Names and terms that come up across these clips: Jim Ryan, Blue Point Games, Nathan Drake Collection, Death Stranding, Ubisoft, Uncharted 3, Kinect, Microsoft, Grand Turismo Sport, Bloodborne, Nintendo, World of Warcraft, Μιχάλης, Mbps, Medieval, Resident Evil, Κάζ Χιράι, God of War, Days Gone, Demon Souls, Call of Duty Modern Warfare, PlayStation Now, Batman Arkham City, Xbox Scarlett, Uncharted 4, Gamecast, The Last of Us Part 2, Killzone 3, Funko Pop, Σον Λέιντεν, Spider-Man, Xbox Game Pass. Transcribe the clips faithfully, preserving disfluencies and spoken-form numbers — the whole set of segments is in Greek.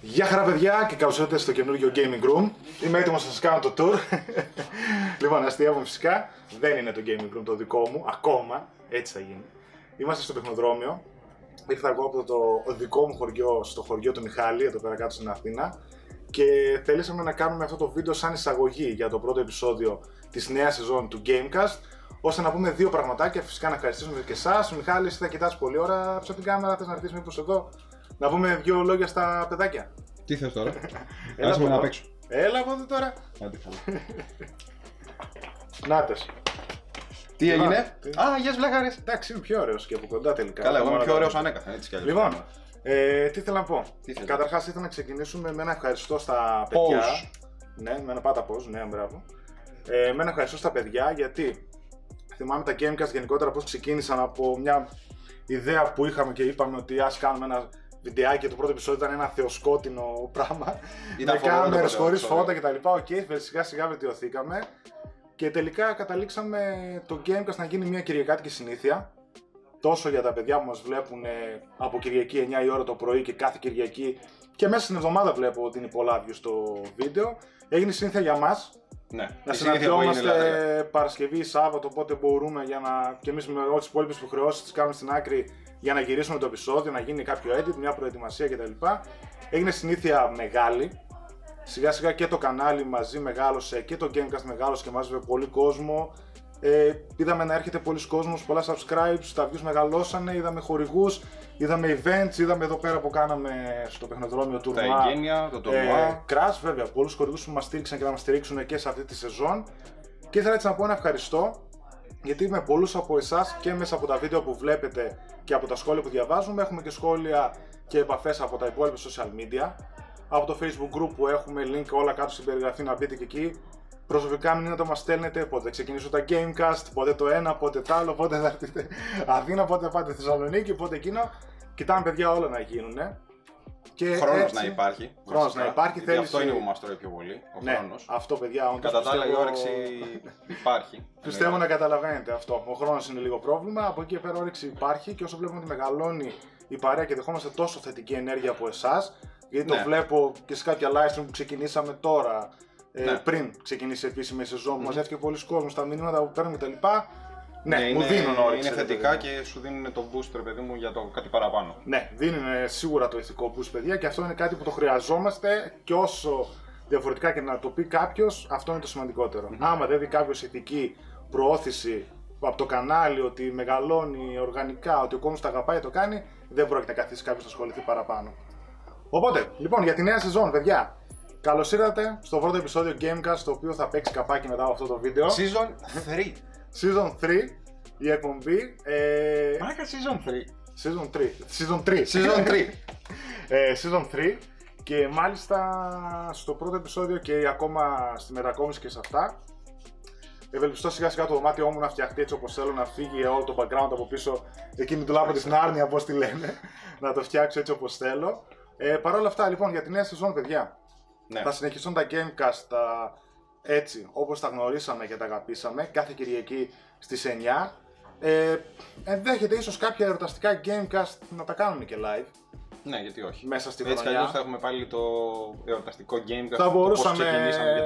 Γεια χαρά παιδιά και καλώς ήρθατε στο καινούργιο Gaming Room. Είμαι έτοιμος να σας κάνω το tour. Λοιπόν, αστείευομαι φυσικά. Δεν είναι το Gaming Room το δικό μου, ακόμα. Έτσι θα γίνει. Είμαστε στο τεχνοδρόμιο. Ήρθα εγώ από το δικό μου χωριό, στο χωριό του Μιχάλη, εδώ πέρα κάτω στην Αθήνα. Και θέλησαμε να κάνουμε αυτό το βίντεο σαν εισαγωγή για το πρώτο επεισόδιο της νέας σεζόν του Gamecast, ώστε να πούμε δύο πραγματάκια. Φυσικά να ευχαριστήσουμε και εσάς. Μιχάλη, θα κοιτάς πολλή ώρα από την κάμερα, θες να ρωτήσεις μήπως εδώ. Να πούμε δύο λόγια στα παιδάκια. Τι θες τώρα, άσε με να παίξω. Έλα από εδώ τώρα. Νάτες. Τι έγινε. Τι... Α, γεια σας βλάχαρες. Εντάξει, είμαι πιο ωραίος και από κοντά τελικά. Καλά, εγώ είμαι πιο ωραίος ανέκαθεν, έτσι κι αλλιώς. Λοιπόν, ε, τι ήθελα να πω. Καταρχάς ήθελα να ξεκινήσουμε με ένα ευχαριστώ στα παιδιά. Πώς. Ναι, με ένα πάτα πώς, ναι, μπράβο. Ε, με ένα ευχαριστώ στα παιδιά, γιατί θυμάμαι τα Gamecast γενικότερα πώς ξεκίνησαν από μια ιδέα που είχαμε και είπαμε ότι ας κάνουμε ένα βιντεάκι. Το πρώτο επεισόδιο ήταν ένα θεοσκότεινο πράγμα. Με κάμερες χωρίς φώτα κτλ. Οκ, σιγά σιγά βελτιωθήκαμε. Και τελικά καταλήξαμε το Gamecast να γίνει μια κυριακάτικη συνήθεια. Τόσο για τα παιδιά που μας βλέπουν από Κυριακή εννιά η ώρα το πρωί και κάθε Κυριακή. Και μέσα στην εβδομάδα βλέπω ότι είναι πολλά views στο βίντεο. Έγινε συνήθεια για μας. Ναι. Να συναντιόμαστε Παρασκευή, Σάββατο, όποτε μπορούμε για να... και εμείς με όλες τις υπόλοιπες υποχρεώσεις τις κάνουμε στην άκρη για να γυρίσουμε το επεισόδιο, να γίνει κάποιο edit, μια προετοιμασία κτλ. Έγινε συνήθεια μεγάλη. Σιγά σιγά και το κανάλι μαζί μεγάλωσε και το Gamecast μεγάλωσε και μάζευε πολύ κόσμο. Ε, είδαμε να έρχεται πολλοί κόσμος, πολλά subscribes, τα views μεγαλώσανε, είδαμε χορηγούς, είδαμε events, είδαμε εδώ πέρα που κάναμε στο παιχνιδρόμιο τουρνουά. Τα εγγένεια, το τουρνουά. Ε, Crash, βέβαια, πολλούς χορηγούς που μας στήριξαν και θα μας στηρίξουν και σε αυτή τη σεζόν. Και ήθελα έτσι να πω ένα ευχαριστώ, γιατί με πολλούς από εσάς και μέσα από τα βίντεο που βλέπετε και από τα σχόλια που διαβάζουμε, έχουμε και σχόλια και επαφές από τα υπόλοιπα social media. Από το Facebook group που έχουμε link όλα κάτω στην περιγραφή, να μπείτε και εκεί. Προσωπικά μηνύματα μας στέλνετε, πότε ξεκινήσω τα Gamecast, πότε το ένα, πότε το άλλο, πότε θα έρθετε Αθήνα, πότε πάτε Θεσσαλονίκη, πότε εκείνο. Κοιτάμε παιδιά όλα να γίνουνε. Χρόνος να υπάρχει. Χρόνος να υπάρχει, θέλει. Αυτό είναι που μας τρώει πιο πολύ. Ο ναι, χρόνος. Αυτό παιδιά, όντως. Κατά τα άλλα, η όρεξη υπάρχει. Πιστεύω να καταλαβαίνετε αυτό. Ο χρόνος είναι λίγο πρόβλημα. Από εκεί πέρα, όρεξη υπάρχει και όσο βλέπουμε ότι μεγαλώνει η παρέα και δεχόμαστε τόσο θετική ενέργεια από εσάς, γιατί ναι, το βλέπω και σε κάποια live stream που ξεκινήσαμε τώρα. Ε, ναι. Πριν ξεκινήσει η επίσημη σεζόν, mm-hmm. μαζεύτηκε πολλοί κόσμος, τα μηνύματα που παίρνουν κτλ. Ναι, ναι, μου είναι, δίνουν όρεξη. Είναι θετικά και σου δίνουν το boost, ρε παιδί μου, για το κάτι παραπάνω. Ναι, δίνουν σίγουρα το ηθικό boost, παιδιά, και αυτό είναι κάτι που το χρειαζόμαστε. Και όσο διαφορετικά και να το πει κάποιος, αυτό είναι το σημαντικότερο. Mm-hmm. Άμα δεν δει κάποιος ηθική προώθηση από το κανάλι, ότι μεγαλώνει οργανικά, ότι ο κόσμος τα αγαπάει, το κάνει, δεν πρόκειται να καθίσει κάποιος να ασχοληθεί παραπάνω. Οπότε, λοιπόν, για τη νέα σεζόν, παιδιά. Καλώς ήρθατε στο πρώτο επεισόδιο Gamecast, το οποίο θα παίξει καπάκι μετά από αυτό το βίντεο. Season τρία. Season τρία, η εκπομπή. Ε... Μάκα Season τρία. Season τρία. Season τρία. Season τρία. ε, Season τρία. Και μάλιστα στο πρώτο επεισόδιο και ακόμα στη μετακόμιση και σε αυτά. Ευελπιστώ σιγά σιγά το δωμάτιό μου να φτιαχτεί έτσι όπως θέλω, να φύγει όλο το background από πίσω. Εκείνη του λάπω στην άρνη, όπως τη λένε. Να το φτιάξω έτσι όπως θέλω. Ε, Παρ' όλα αυτά, λοιπόν, για τη νέα σεζόν, παιδιά. Ναι. Θα συνεχιστούν τα Gamecast τα... έτσι όπως τα γνωρίσαμε και τα αγαπήσαμε κάθε Κυριακή στις εννιά. ε, Ενδέχεται ίσως κάποια ερωταστικά Gamecast να τα κάνουμε και live. Ναι, γιατί όχι. Μέσα στη χρονιά. Έτσι αλλιώς θα έχουμε πάλι το εορταστικό Gamecast. Θα μπορούσαμε,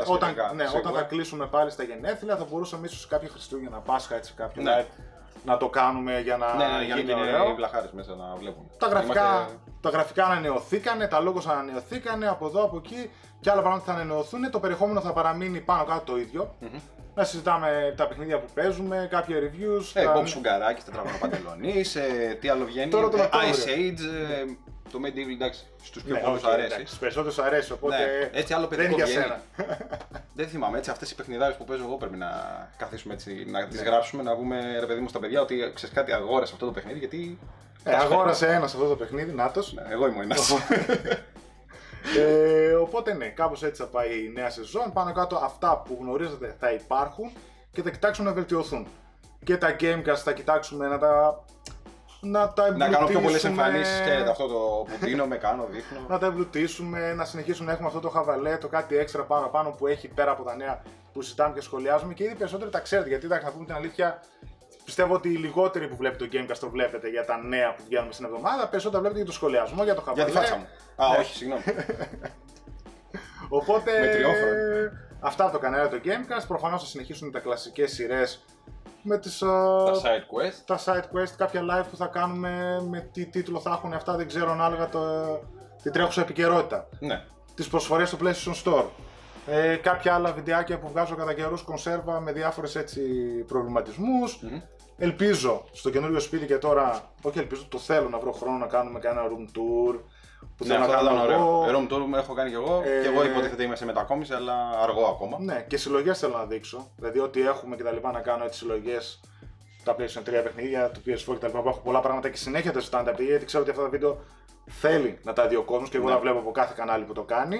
το όταν, ναι, όταν τα κλείσουμε πάλι στα γενέθλια, θα μπορούσαμε ίσως κάποια Χριστούγεννα, Πάσχα, έτσι κάποιο ναι, live να το κάνουμε για να, ναι, ναι, για να γίνει ωραίο. Οι βλαχάρες μέσα να βλέπουν. Τα γραφικά, είμαστε... τα γραφικά ανανεωθήκανε, τα logos ανανεωθήκανε από εδώ, από εκεί και άλλα πράγματα θα ανανεωθούν. Το περιεχόμενο θα παραμείνει πάνω κάτω το ίδιο. Mm-hmm. Να συζητάμε τα παιχνίδια που παίζουμε, κάποια reviews. Ε, τα... Κόψου γκαράκι, στα τραγούδια παντελονής, ε, τι άλλο βγαίνει. Τώρα το Ice Age, ε, το Medieval, εντάξει, στους πιο ναι, πολλούς okay, αρέσει. Στους περισσότερους αρέσει, οπότε ναι, έτσι άλλο δεν είναι για σένα. Δεν θυμάμαι, έτσι αυτές οι παιχνιδάρες που παίζω εγώ πρέπει να καθίσουμε έτσι, να τις ναι, γράψουμε, να βγούμε ρε παιδί μου στα παιδιά ότι ξέρεις κάτι, αγόρασε αυτό το παιχνίδι, γιατί... Ε, αγόρασε ένας αυτό το παιχνίδι, νάτος. Ναι, εγώ είμαι ένας. ε, οπότε ναι, κάπως έτσι θα πάει η νέα σεζόν, πάνω κάτω αυτά που γνωρίζετε θα υπάρχουν και θα κοιτάξουμε να βελτιωθούν. Και τα Gamecast θα κοιτάξουμε να τα... Να, τα να κάνω πιο πολλές εμφανίσεις, ξέρετε αυτό το που δίνω, με κάνω, δείχνω. Να τα εμπλουτίσουμε, να συνεχίσουμε να έχουμε αυτό το χαβαλέ, το κάτι έξτρα παραπάνω που έχει πέρα από τα νέα που συζητάμε και σχολιάζουμε. Και ήδη περισσότερο τα ξέρετε, γιατί θα πούμε την αλήθεια, Πιστεύω ότι οι λιγότεροι που βλέπετε το Gamecast το βλέπετε για τα νέα που βγαίνουμε στην εβδομάδα. Περισσότερα βλέπετε για το σχολιασμό, για το χαβαλέ. Για τη φάτσα μου. Α, ναι. Όχι, συγγνώμη. Οπότε. Αυτά από το κανάλι του Gamecast. Προφανώς θα συνεχίσουν τα κλασικές σειρές με τις, τα, uh, side quest. τα side quest. Κάποια live που θα κάνουμε. Με τι τίτλο θα έχουν αυτά, δεν ξέρω, ανάλογα την τρέχουσα επικαιρότητα. Ναι. Τις προσφορές στο PlayStation Store. Ε, κάποια άλλα βιντεάκια που βγάζω κατά καιρούς κονσέρβα με διάφορες έτσι προβληματισμούς. Mm-hmm. Ελπίζω στο καινούριο σπίτι και τώρα, όχι ελπίζω, το θέλω να βρω χρόνο να κάνουμε κανένα room tour. Που ναι, αυτό θα ήταν ωραίο. Room tour έχω κάνει κι εγώ. Ε, και εγώ υποτίθεται είμαι σε μετακόμιση, αλλά αργό ακόμα. Ναι, και συλλογές θέλω να δείξω. Δηλαδή, ό,τι έχουμε και τα λοιπά να κάνω έτσι συλλογές. Τα PlayStation τρία παιχνίδια, το πι ες φορ κτλ. Που έχω πολλά πράγματα και συνέχεια τα stand-up. Γιατί ξέρω ότι αυτά τα βίντεο θέλει να τα δει ο κόσμος και εγώ ναι. τα βλέπω από κάθε κανάλι που το κάνει.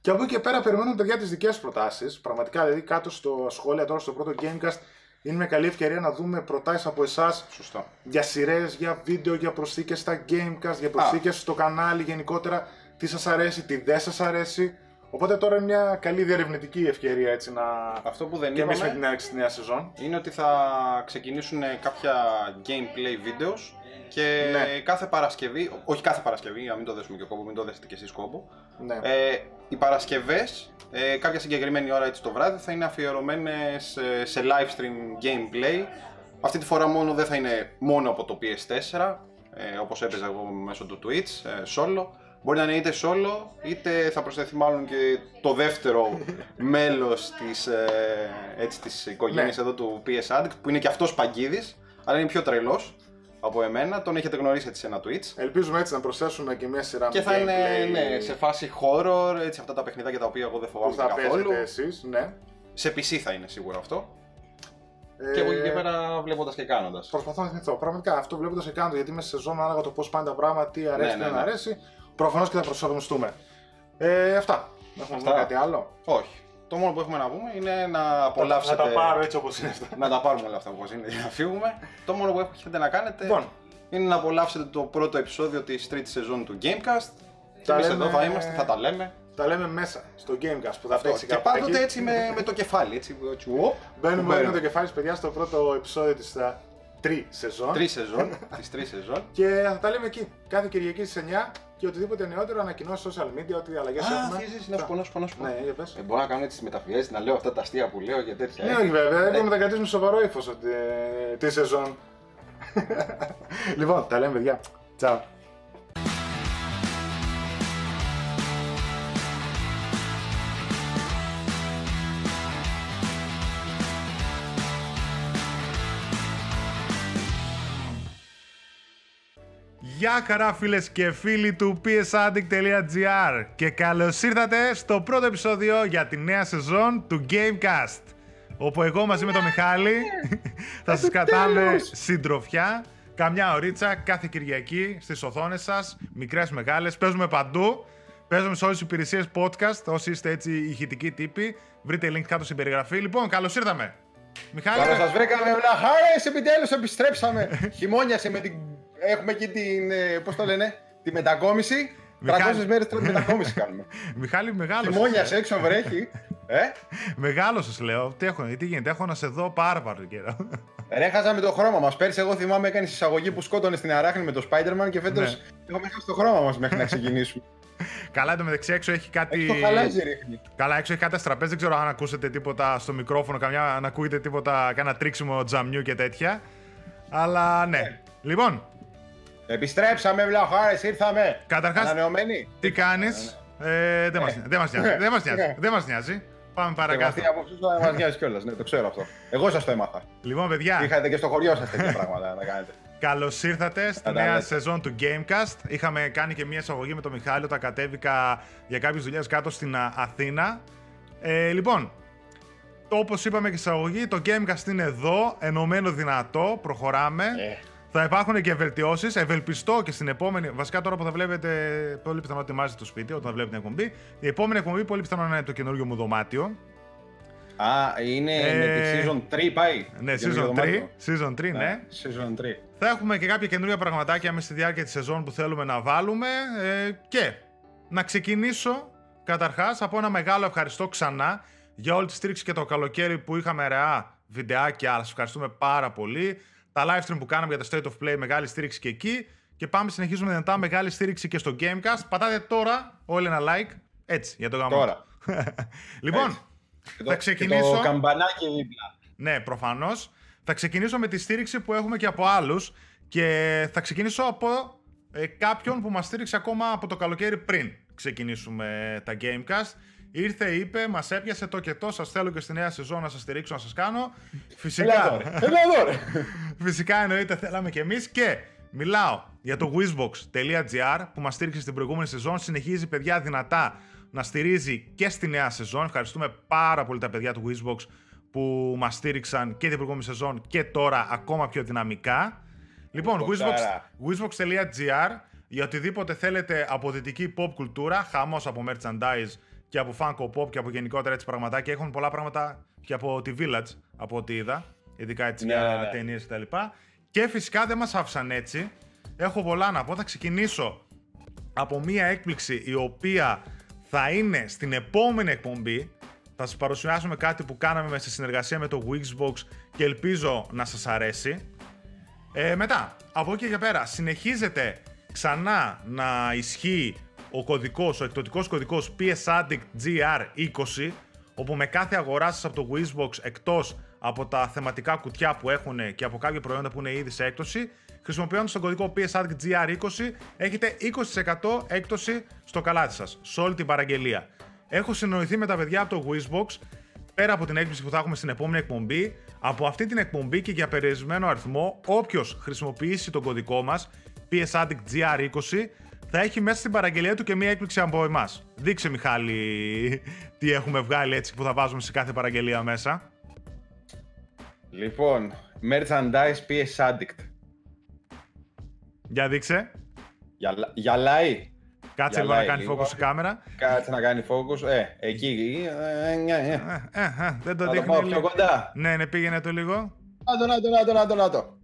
Και από εκεί και πέρα περιμένουμε, παιδιά, τις δικές προτάσεις. Πραγματικά, δηλαδή, κάτω στο σχόλια τώρα στο πρώτο Gamecast είναι μια καλή ευκαιρία να δούμε προτάσεις από εσάς. Σωστό. Για σειρές, για βίντεο, για προσθήκες στα Gamecast, για προσθήκες στο κανάλι γενικότερα. Τι σας αρέσει, τι δεν σας αρέσει. Οπότε τώρα είναι μια καλή διερευνητική ευκαιρία έτσι να. Αυτό που δεν είπαμε με την έναρξη τη νέα σεζόν είναι ότι θα ξεκινήσουν κάποια gameplay videos. Και ναι. κάθε Παρασκευή, όχι κάθε Παρασκευή, για να μην το δέσουμε και κόμπο, μην το δέσετε και εσείς κόμπο. Ναι. Ε, οι Παρασκευές, ε, κάποια συγκεκριμένη ώρα έτσι το βράδυ, θα είναι αφιερωμένες ε, σε live stream gameplay. Αυτή τη φορά μόνο δεν θα είναι μόνο από το πι ες φορ, ε, όπως έπαιζα εγώ μέσω του Twitch, ε, solo. Μπορεί να είναι είτε solo, είτε θα προσθεθεί μάλλον και το δεύτερο μέλος της, ε, έτσι, της οικογένειας ναι. εδώ του πι ες Addict, που είναι και αυτός Παγκίδης, αλλά είναι πιο τρελός. Από εμένα, τον έχετε γνωρίσει έτσι σε ένα Twitch. Ελπίζουμε έτσι να προσθέσουμε και μια σειρά και με θα είναι ναι, σε φάση horror, έτσι, αυτά τα παιχνιδάκια τα οποία εγώ δεν φοβάμαι καθόλου. Θα παίζετε εσείς, ναι. Σε πι σι θα είναι σίγουρα αυτό. Ε... Και εγώ εκεί πέρα βλέποντας και κάνοντας. Προσπαθώ να θυμηθώ. Πραγματικά αυτό βλέποντας και κάνοντας, γιατί μέσα σε σεζόν ανάλογα το πώς πάνε τα πράγματα, τι αρέσει, τι ναι, ναι, δεν ναι. αρέσει, προφανώς και θα προσαρμοστούμε. Ε, αυτά. Δεν έχουμε αυτά. Κάτι άλλο. Όχι. Το μόνο που έχουμε να πούμε είναι να απολαύσετε. Να τα πάρω έτσι όπως είναι αυτά. Να τα πάρουμε όλα αυτά όπως είναι για να φύγουμε. Το μόνο που έχετε να κάνετε bon. είναι να απολαύσετε το πρώτο επεισόδιο της τρίτης σεζόν του Gamecast. Και εμείς λέμε... εδώ θα είμαστε, θα τα λέμε. Τα λέμε μέσα στο Gamecast που θα φτιάξει κάποιο. Και πάντοτε έτσι με, με το κεφάλι. Έτσι, Μπαίνουμε, Μπαίνουμε με το κεφάλι, παιδιά, στο πρώτο επεισόδιο της τρίτης σεζόν. Τρεις σεζόν. Της τρεις σεζόν. Και θα τα λέμε εκεί κάθε Κυριακή στις εννιά. Και οτιδήποτε νεότερο ανακοινώσει social media, ό,τι αλλαγές έχουμε. Α, θες να σου πω, να σου πω, να σου πω. Ναι, για πες. Ε, μπορώ να κάνω τις μεταφυλές, να λέω αυτά τα αστεία που λέω για τέτοια. Ναι, όχι βέβαια, έπρεπε να τα κρατήσουμε σοβαρό ύφος ότι ε, τη σεζόν. Λοιπόν, τα λέμε παιδιά. Τσάου. Γεια χαρά φίλες και φίλοι του πι ες addict τελεία τζι άρ και καλώς ήρθατε στο πρώτο επεισόδιο για τη νέα σεζόν του Gamecast, όπου εγώ μαζί με τον Μιχάλη θα σας κρατάμε συντροφιά, καμιά ωρίτσα κάθε Κυριακή στις οθόνες σας, μικρές μεγάλες, παίζουμε παντού, παίζουμε σε όλες τις υπηρεσίες podcast, όσοι είστε έτσι ηχητικοί τύποι, βρείτε link κάτω στην περιγραφή. Λοιπόν, καλώς ήρθαμε Μιχάλη. Καλώς σας βρήκαμε, βλαχάρες, επιτέλους επιστρέψαμε. Χειμώνιασε με την... Έχουμε εκεί την, πώς το λένε, τη μετακόμιση. Μιχάλη... τριακόσιες μέρες μετακόμιση κάνουμε. Μιχάλη, μεγάλος. Χειμώνιασε, έξω βρέχει. ε? Μεγάλος σας λέω. Τι, έχω, τι γίνεται, έχω να σε δω πάρα πολύ καιρό. Ρε, χάσαμε το χρώμα μας. Πέρσι, εγώ θυμάμαι, έκανες εισαγωγή που σκότωνες την αράχνη με το Spider-Man και φέτος ναι. έχουμε χάσει το χρώμα μας μέχρι να ξεκινήσουμε. Καλά, εντωμεταξύ έξω έχει κάτι. Το χαλάζι ρίχνει. Καλά, έξω έχει κάτι αστραπές. Δεν ξέρω αν ακούσετε τίποτα στο μικρόφωνο, καμιά, αν ακούγεται τίποτα, κάνα τρίξιμο τζαμιού και τέτοια. Αλλά ναι. Ε. Λοιπόν. Επιστρέψαμε, βλαχάρες, ήρθαμε! Καταρχάς, ανανεωμένοι. Τι κάνεις, ε, δεν μας νοιάζει, δεν μας νοιάζει, δεν μας νοιάζει. Πάμε παρακάτω. Και από δεν μας νοιάζει κιόλας, ναι, το ξέρω αυτό. Εγώ σας το έμαθα. Λοιπόν, παιδιά. Είχατε και στο χωριό σας τέτοια πράγματα να κάνετε. Καλώς ήρθατε στη νέα σεζόν του Gamecast. Είχαμε κάνει και μια εισαγωγή με τον Μιχάλη, όταν κατέβηκα για κάποιες δουλειές κάτω στην Αθήνα. Ε, λοιπόν, όπως είπαμε και στην εισαγωγή, το Gamecast είναι εδώ, ενωμένο δυνατό, προχωράμε. Yeah. Θα υπάρχουν και βελτιώσεις. Ευελπιστώ και στην επόμενη. Βασικά, τώρα που θα βλέπετε, πολύ πιθανό να ετοιμάζετε το σπίτι όταν βλέπετε την εκπομπή. Η επόμενη εκπομπή πολύ πιθανό να είναι το καινούργιο μου δωμάτιο. Α, είναι ε... με τη season τρία, πάει. Ναι, season τρία. season τρία, ναι. ναι. Season τρία. Θα έχουμε και κάποια καινούργια πραγματάκια μέσα στη διάρκεια τη σεζόν που θέλουμε να βάλουμε. Ε, και να ξεκινήσω καταρχάς από ένα μεγάλο ευχαριστώ ξανά για όλη τη στήριξη και το καλοκαίρι που είχαμε ρεά βιντεάκια. Σας ευχαριστούμε πάρα πολύ. τα live stream που κάναμε για το State of Play, μεγάλη στήριξη και εκεί. Και πάμε, συνεχίζουμε δυνατά, μεγάλη στήριξη και στο Gamecast. Πατάτε τώρα όλοι ένα like, έτσι, για το γαμό. Τώρα. Λοιπόν, έτσι. Θα ξεκινήσω... Και το καμπανάκι δίπλα. Ναι, προφανώς. Θα ξεκινήσω με τη στήριξη που έχουμε και από άλλους. Και θα ξεκινήσω από ε, κάποιον που μας στήριξε ακόμα από το καλοκαίρι πριν ξεκινήσουμε τα Gamecast. Ήρθε, είπε, μας έπιασε το και το, σας θέλω και στη νέα σεζόν να σας στηρίξω, να σας κάνω. Φυσικά, φυσικά εννοείται θέλαμε κι εμείς και μιλάω για το WizBox.gr που μας στήριξε στην προηγούμενη σεζόν. Συνεχίζει, παιδιά, δυνατά να στηρίζει και στη νέα σεζόν. Ευχαριστούμε πάρα πολύ τα παιδιά του WizBox που μας στήριξαν και την προηγούμενη σεζόν και τώρα ακόμα πιο δυναμικά. Λοιπόν, WizBox.gr για οτιδήποτε θέλετε από δυτική pop κουλτούρα, χαμός από merchandise και από Funko Pop και από γενικότερα έτσι πραγματάκια. Έχουν πολλά πράγματα και από τη Village, από ό,τι είδα, ειδικά έτσι για ναι, ναι, ναι. ταινίες κτλ. Και, και φυσικά δεν μας άφησαν έτσι. Έχω πολλά να πω. Θα ξεκινήσω από μία έκπληξη η οποία θα είναι στην επόμενη εκπομπή. Θα σας παρουσιάσουμε κάτι που κάναμε σε συνεργασία με το Wixbox και ελπίζω να σας αρέσει. Ε, μετά, από εκεί και πέρα, συνεχίζεται ξανά να ισχύει ο κωδικός, ο εκπτωτικός κωδικός πι ες Addict τζι αρ είκοσι, όπου με κάθε αγορά σας από το Wizbox, εκτός από τα θεματικά κουτιά που έχουν και από κάποια προϊόντα που είναι ήδη σε έκπτωση, χρησιμοποιώντας τον κωδικό πι ες Addict τζι αρ είκοσι, έχετε είκοσι τοις εκατό έκπτωση στο καλάτι σας, σε όλη την παραγγελία. Έχω συνοηθεί με τα παιδιά από το Wizbox, πέρα από την έκπληξη που θα έχουμε στην επόμενη εκπομπή, από αυτή την εκπομπή και για περιορισμένο αριθμό, όποιος χρησιμοποιήσει τον κωδικό μας, πι ες Addict τζι αρ είκοσι, θα έχει μέσα στην παραγγελία του και μία έκπληξη από εμάς. Δείξε, Μιχάλη, τι έχουμε βγάλει έτσι που θα βάζουμε σε κάθε παραγγελία μέσα. Λοιπόν, merchandise πι ες Addict. Για δείξε. Για, για λαϊ. Κάτσε λίγο να κάνει focus η κάμερα. Κάτσε να κάνει focus. Ε, εκεί. Δεν το δείχνει. Πάω πιο κοντά. Ναι, ναι, πήγαινε το λίγο. Να το, να το.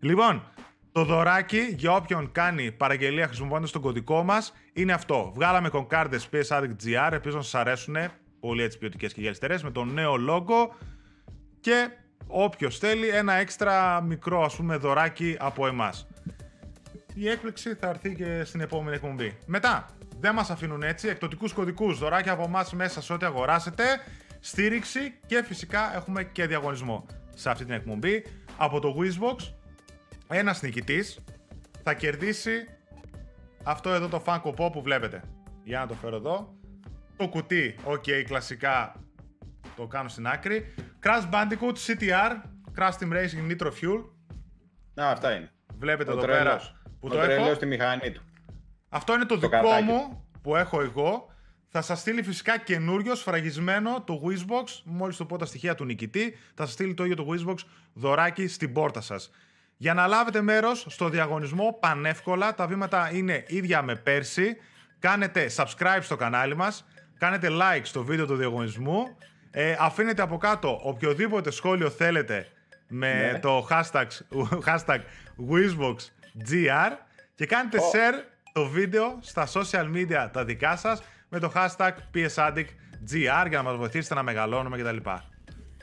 Λοιπόν, το δωράκι για όποιον κάνει παραγγελία χρησιμοποιώντας τον κωδικό μας είναι αυτό. Βγάλαμε κονκάρδες πι ες Addict τζι αρ, ελπίζω να σας αρέσουν. Πολύ έτσι ποιοτικές και γυαλιστερές με το νέο logo. Και όποιος θέλει ένα έξτρα μικρό, ας πούμε, δωράκι από εμάς. Η έκπληξη θα έρθει και στην επόμενη εκπομπή. Μετά, δεν μας αφήνουν έτσι. Εκπτωτικούς κωδικούς, δωράκια από εμάς μέσα σε ό,τι αγοράσετε. Στήριξη και φυσικά έχουμε και διαγωνισμό σε αυτή την εκπομπή. Από το Wizbox, ένας νικητής θα κερδίσει αυτό εδώ το Funko Pop που βλέπετε. Για να το φέρω εδώ. Το κουτί, ok, κλασικά το κάνω στην άκρη. Crash Bandicoot σι τι αρ, Crash Team Racing Nitro Fuel. Να, αυτά είναι. Βλέπετε ο εδώ τρελός. Πέρα. Που το έχω. Στη μηχανή του. Αυτό είναι το, το δικό καρτάκι μου που έχω εγώ. Θα σας στείλει φυσικά καινούριο, σφραγισμένο το Wizbox. Μόλις το πω τα στοιχεία του νικητή, θα σας στείλει το ίδιο το Wizbox δωράκι στην πόρτα σας. Για να λάβετε μέρος στο διαγωνισμό πανεύκολα, τα βήματα είναι ίδια με πέρσι. Κάνετε subscribe στο κανάλι μας, κάνετε like στο βίντεο του διαγωνισμού, ε, αφήνετε από κάτω οποιοδήποτε σχόλιο θέλετε με ναι. το hashtag, hashtag Wizbox τζι αρ και κάνετε oh. share το βίντεο στα social media τα δικά σας με το hashtag PSAddictGR για να μας βοηθήσετε να μεγαλώνουμε κτλ.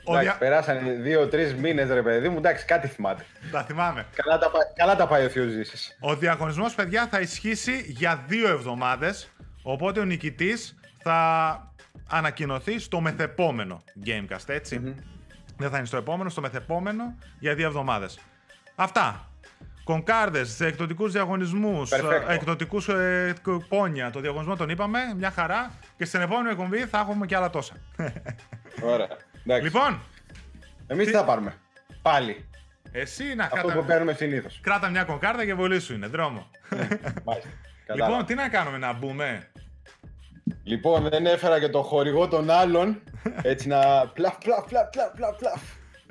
Εντάξει, δια... περάσανε δύο τρεις μήνες ρε παιδί μου, εντάξει, κάτι θυμάται. Τα θυμάμαι. Καλά τα, καλά τα πάει ο θείος Ζήσης. Ο διαγωνισμός, παιδιά, θα ισχύσει για δύο εβδομάδες, οπότε ο νικητής θα ανακοινωθεί στο μεθεπόμενο Gamecast, έτσι. Mm-hmm. Δεν θα είναι στο επόμενο, στο μεθεπόμενο για δύο εβδομάδες. Αυτά. Κονκάρδες, εκδοτικούς διαγωνισμούς, εκδοτικούς ε, κούπονια, το διαγωνισμό τον είπαμε, μια χαρά. Και στην επόμενη εκπομπή θα έχουμε και άλλα τόσα. Ωραία, εντάξει. Λοιπόν, εμείς τι θα πάρουμε, πάλι. Εσύ να Αυτό κράτα... που παίρνουμε συνήθως. Κράτα μια κονκάρδα και βολή σου είναι, δρόμο. Λοιπόν, τι να κάνουμε, να μπούμε. Λοιπόν, δεν έφερα και το χορηγό των άλλων, έτσι να πλαφ, πλαφ, πλαφ, πλαφ, πλαφ.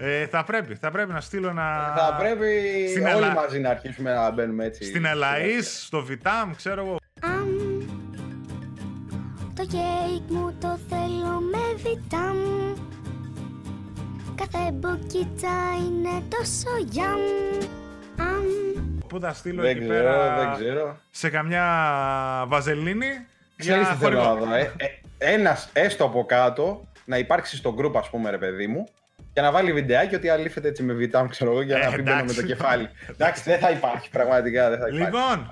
Ε, θα πρέπει, θα πρέπει να στείλω να... Θα πρέπει στην όλοι Ελα... μαζί να αρχίσουμε να μπαίνουμε έτσι. Στην Ελαΐς, στο Βιτάμ, ξέρω εγώ. Αμ, το κέικ μου το θέλω με Βιτάμ. Κάθε μπουκίτσα είναι τόσο γιαμ. Αμ. Πού θα στείλω δεν εκεί ξέρω, πέρα, δεν ξέρω. Σε καμιά βαζελίνη. Ξέρεις τι θέλω να δω, ε, ε, ένας έστω από κάτω να υπάρξει στο group, ας πούμε, ρε παιδί μου. και να βάλει βιντεάκι ότι αλήφεται έτσι με βιτάμ, ξέρω εγώ, για να ε, μην μπαίνω με το κεφάλι. Εντάξει, δεν θα υπάρχει, πραγματικά δεν θα υπάρχει. Λοιπόν,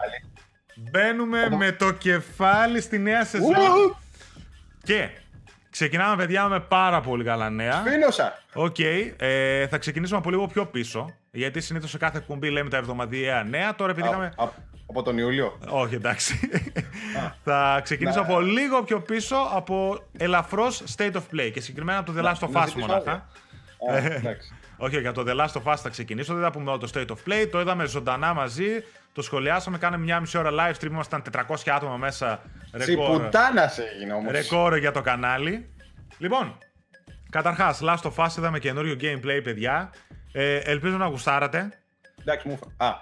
μπαίνουμε με το κεφάλι στη νέα σεζόν. Και ξεκινάμε, παιδιά, με πάρα πολύ καλά νέα. Σφήνωσα! Οκ, okay, ε, θα ξεκινήσουμε από λίγο πιο πίσω. Γιατί συνήθως σε κάθε κουμπί λέμε τα εβδομαδιαία νέα. Τώρα επειδή είχαμε. Από τον Ιούλιο. Όχι, εντάξει. Θα ξεκινήσω από λίγο πιο πίσω, από ελαφρώς State of Play και συγκεκριμένα από το The Last of Us μονάχα. Όχι, για το The Last of Us θα ξεκινήσω. Δεν θα πούμε όλο το State of Play. Το είδαμε ζωντανά μαζί. Το σχολιάσαμε. Κάναμε μια μισή ώρα live stream. Ήμασταν τετρακόσια άτομα μέσα. Τσιπουτάνας έγινε όμως. Ρεκόρ για το κανάλι. Λοιπόν, καταρχάς, Last of Us είδαμε καινούριο gameplay, παιδιά. Ε, ελπίζω να γουστάρατε. Εντάξει, μου φα... Α.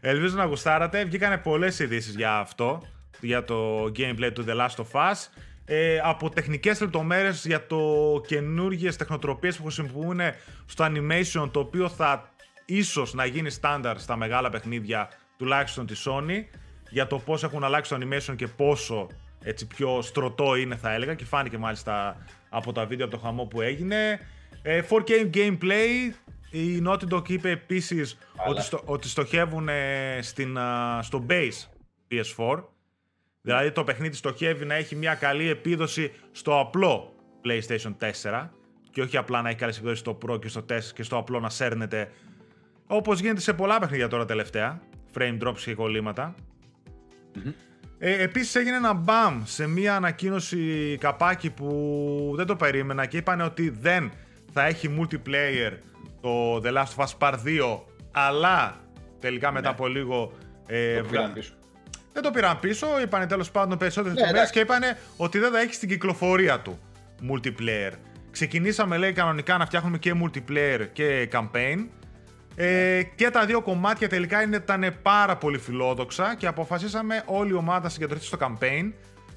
Ελπίζω να γουστάρατε. Βγήκανε πολλές ειδήσεις για αυτό, για το gameplay του The Last of Us. Ε, από τεχνικές λεπτομέρειες για το καινούργιες τεχνοτροπίες που χρησιμοποιούν στο animation, το οποίο θα ίσως να γίνει στάνταρ στα μεγάλα παιχνίδια, τουλάχιστον τη Sony, για το πώς έχουν αλλάξει το animation και πόσο έτσι, πιο στρωτό είναι, θα έλεγα. Και φάνηκε μάλιστα από τα βίντεο, από το χαμό που έγινε. Ε, φορ κέι gameplay. Η Naughty Dog είπε επίσης ότι, στο, ότι στοχεύουν στην, στο base πι ες φορ. Δηλαδή το παιχνίδι στοχεύει να έχει μια καλή επίδοση στο απλό PlayStation φορ και όχι απλά να έχει καλή επίδοση στο Pro και στο τέσσερα και στο απλό να σέρνεται, όπως γίνεται σε πολλά παιχνίδια τώρα τελευταία, frame drops και κολλήματα. Mm-hmm. Ε, επίσης έγινε ένα μπαμ σε μια ανακοίνωση καπάκι που δεν το περίμενα και είπανε ότι δεν θα έχει multiplayer το The Last of Us Part δύο, αλλά τελικά ναι, μετά από λίγο ε, το βγα... πίσω. Δεν το πήραν πίσω, είπανε τέλος πάντων περισσότερες ναι, μέρες και είπανε ότι δεν θα έχει στην κυκλοφορία του multiplayer. Ξεκινήσαμε, λέει, κανονικά να φτιάχνουμε και multiplayer και campaign ε, και τα δύο κομμάτια τελικά ήταν πάρα πολύ φιλόδοξα και αποφασίσαμε όλη η ομάδα να συγκεντρωθεί στο campaign.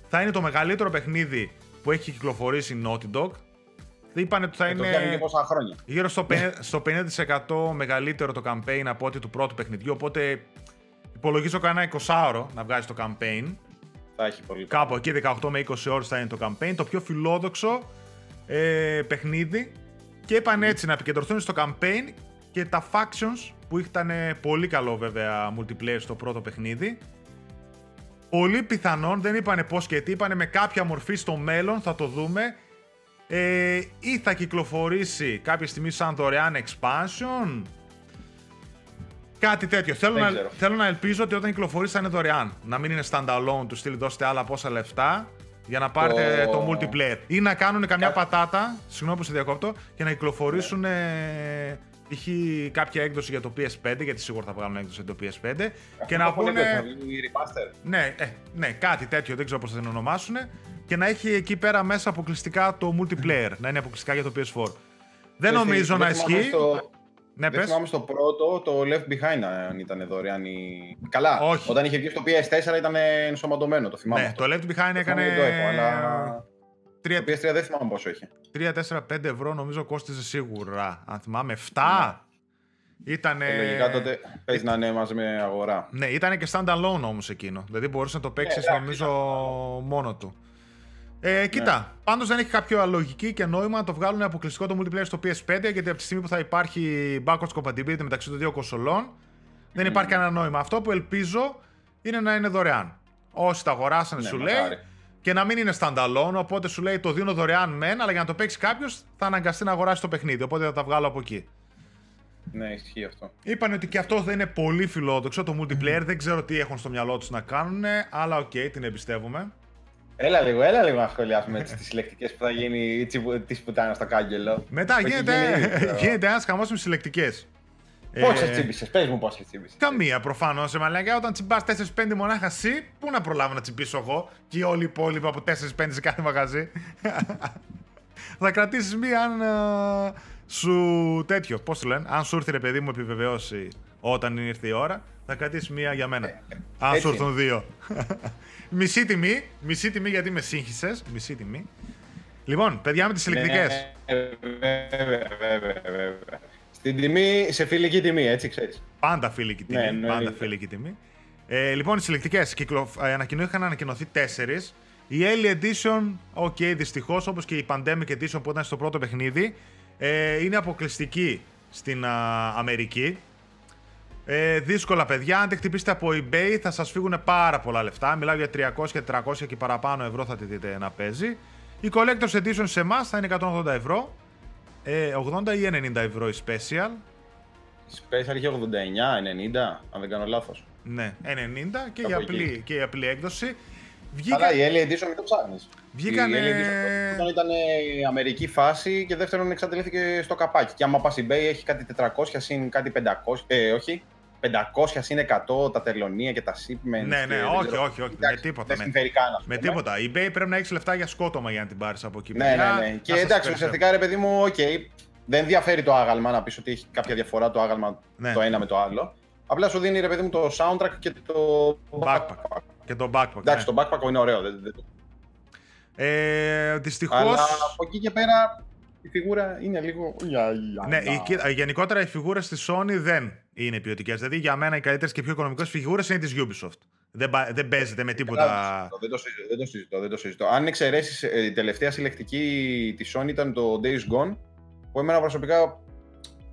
Θα είναι το μεγαλύτερο παιχνίδι που έχει κυκλοφορήσει η Naughty Dog. Είπανε ότι θα είναι γύρω στο πενήντα τοις εκατό μεγαλύτερο το campaign από ό,τι του πρώτου παιχνιδιού. Οπότε υπολογίζω κανένα εικοσάωρο να βγάζει το campaign. Θα έχει πολύ. Κάπου εκεί δεκαοκτώ με είκοσι ώρες θα είναι το campaign. Το πιο φιλόδοξο ε, παιχνίδι. Και είπαν έτσι να επικεντρωθούν στο campaign και τα factions που ήταν πολύ καλό βέβαια multiplayer στο πρώτο παιχνίδι. Πολύ πιθανόν, δεν είπανε πώς και τι, είπανε με κάποια μορφή στο μέλλον θα το δούμε. Ε, ή θα κυκλοφορήσει κάποια στιγμή σαν δωρεάν expansion, κάτι τέτοιο. Θέλω να, θέλω να ελπίζω ότι όταν κυκλοφορήσει θα είναι δωρεάν. Να μην είναι standalone του στυλ δώστε άλλα πόσα λεφτά για να πάρετε το, το multiplayer. Ή να κάνουν καμιά Κα... πατάτα, συγγνώμη που σε διακόπτω, και να κυκλοφορήσουν ε, π.χ. κάποια έκδοση για το πι ες φάιβ, γιατί σίγουρα θα βγάλουν έκδοση για το πι ες φάιβ. Αυτό και να πούνε. Ναι, ε, ναι, κάτι τέτοιο, δεν ξέρω πώς θα την ονομάσουν. Και να έχει εκεί πέρα μέσα αποκλειστικά το multiplayer, να είναι αποκλειστικά για το πι ες φορ. Δεν νομίζω να ισχύει. Στο... Ναι, δεν θυμάμαι στο πρώτο, το Left Behind, αν ήταν δωρεάν ή... Καλά, όχι. Όταν είχε βγει στο πι ες φορ ήταν ενσωματωμένο, το θυμάμαι. Ναι, αυτό. Το Left Behind το έκανε... Το, έχω, αλλά... τρία... το πι ες φορ δεν θυμάμαι πόσο είχε. τρία, τέσσερα, πέντε ευρώ νομίζω κόστιζε σίγουρα, αν θυμάμαι, εφτά. Ναι. Ήτανε... Ε, λογικά τότε παίζει να είναι μαζί με αγορά. Ναι, ήταν και standalone όμως εκείνο. Δηλαδή μπορούσε να το παίξει ναι, νομίζω ήταν... μόνο του. Ε, κοίτα, ναι, πάντως δεν έχει κάποια λογική και νόημα να το βγάλουν αποκλειστικό το multiplayer στο πι ες φάιβ, γιατί από τη στιγμή που θα υπάρχει backwards compatibility μεταξύ των δύο κονσολών, δεν υπάρχει mm. κανένα νόημα. Αυτό που ελπίζω είναι να είναι δωρεάν. Όσοι τα αγοράσανε ναι, σου λέει μακάρι, και να μην είναι standalone, οπότε σου λέει το δίνω δωρεάν μεν, αλλά για να το παίξει κάποιος θα αναγκαστεί να αγοράσει το παιχνίδι, οπότε θα τα βγάλω από εκεί. Ναι, ισχύει αυτό. Είπαν ότι και αυτό θα είναι πολύ φιλόδοξο το multiplayer, mm. δεν ξέρω τι έχουν στο μυαλό τους να κάνουν, αλλά οκ, okay, την εμπιστεύομαι. Έλα λίγο, έλα λίγο να σχολιάσουμε έτσι, τις συλλεκτικές που θα γίνει τη πουτάνα στο κάγκελο. Μετά γίνεται, γίνεται ένας χαμός με συλλεκτικές. Πώς ε, τσίμπησες, πες μου πώς τσίμπησες. Καμία προφανώς, σε μαλακιά, όταν τσιμπάς τέσσερα πέντε μονάχα εσύ, πού να προλάβω να τσιμπήσω εγώ και όλοι οι υπόλοιποι από τέσσερα πέντε σε κάθε μαγαζί. Θα κρατήσεις μία αν α, σου τέτοιο, πώς το λένε, αν σου ήρθε ρε παιδί μου επιβεβαιώσει όταν ήρθε η ώρα, θα κρατήσεις μία για μένα. Ε, αν σου ήρθουν δύο. Μισή τιμή, μισή τιμή γιατί με σύγχυσες, μισή τιμή. Λοιπόν, παιδιά με τις συλλεκτικές. Βέβαια, βέβαια, βέβαια. Στην τιμή, σε φιλική τιμή, έτσι ξέρεις. Πάντα φιλική τιμή, ναι, πάντα φιλική τιμή. Ε, λοιπόν, οι συλλεκτικές κυκλο... είχαν ανακοινωθεί τέσσερις. Η Early Edition, ok, δυστυχώς, όπως και η Pandemic Edition που ήταν στο πρώτο παιχνίδι, Ε, είναι αποκλειστική στην α, Αμερική. Ε, δύσκολα, παιδιά. Αν τη χτυπήσετε από eBay θα σας φύγουν πάρα πολλά λεφτά. Μιλάω για τριακόσια, τετρακόσια και παραπάνω ευρώ θα τη δείτε να παίζει. Η Collector's Edition σε εμάς θα είναι εκατόν ογδόντα ευρώ. Ε, ογδόντα ή ενενήντα ευρώ η Special. Η Special είχε ογδόντα εννιά, ενενήντα, αν δεν κάνω λάθος. Ναι, ενενήντα και η, απλή, και η απλή έκδοση. Βγήκα... Αλλά η L Edition μην το ψάχνεις. Βγήκανε... Η L Edition πρώτον ήταν η αμερική φάση και δεύτερον εξαντλήθηκε στο καπάκι. Και άμα πας eBay έχει κάτι τετρακόσια συν κάτι πεντακόσια, ε, όχι, πεντακόσια συν εκατό τα τελωνία και τα shipments. Ναι, ναι, όχι, όχι, όχι, όχι, με τίποτα. Δεν συμφέρει κανένα. Με τίποτα. Η eBay πρέπει να έχεις λεφτά για σκότωμα για να την πάρεις από εκεί. Ναι, ναι, ναι. Και εντάξει, ουσιαστικά ρε παιδί μου, οκ, okay, δεν διαφέρει το άγαλμα να πεις ότι έχει κάποια διαφορά το άγαλμα ναι. το ένα με το άλλο. Απλά σου δίνει ρε παιδί μου το soundtrack και το backpack. Και το backpack. Εντάξει, ναι. το backpack είναι ωραίο. Ε, δυστυχώς... Αλλά από εκεί και πέρα η φιγούρα είναι λίγο... Ναι, η, γενικότερα οι φιγούρες της Sony δεν είναι ποιοτικές. Δηλαδή για μένα οι καλύτερες και πιο οικονομικές φιγούρες είναι της Ubisoft. Δεν, δεν παίζεται με τίποτα... Δεν το συζητώ, δεν το συζητώ. Δεν το συζητώ. Αν εξαιρέσεις, η τελευταία συλλεκτική της Sony ήταν το Days Gone, που εμένα προσωπικά,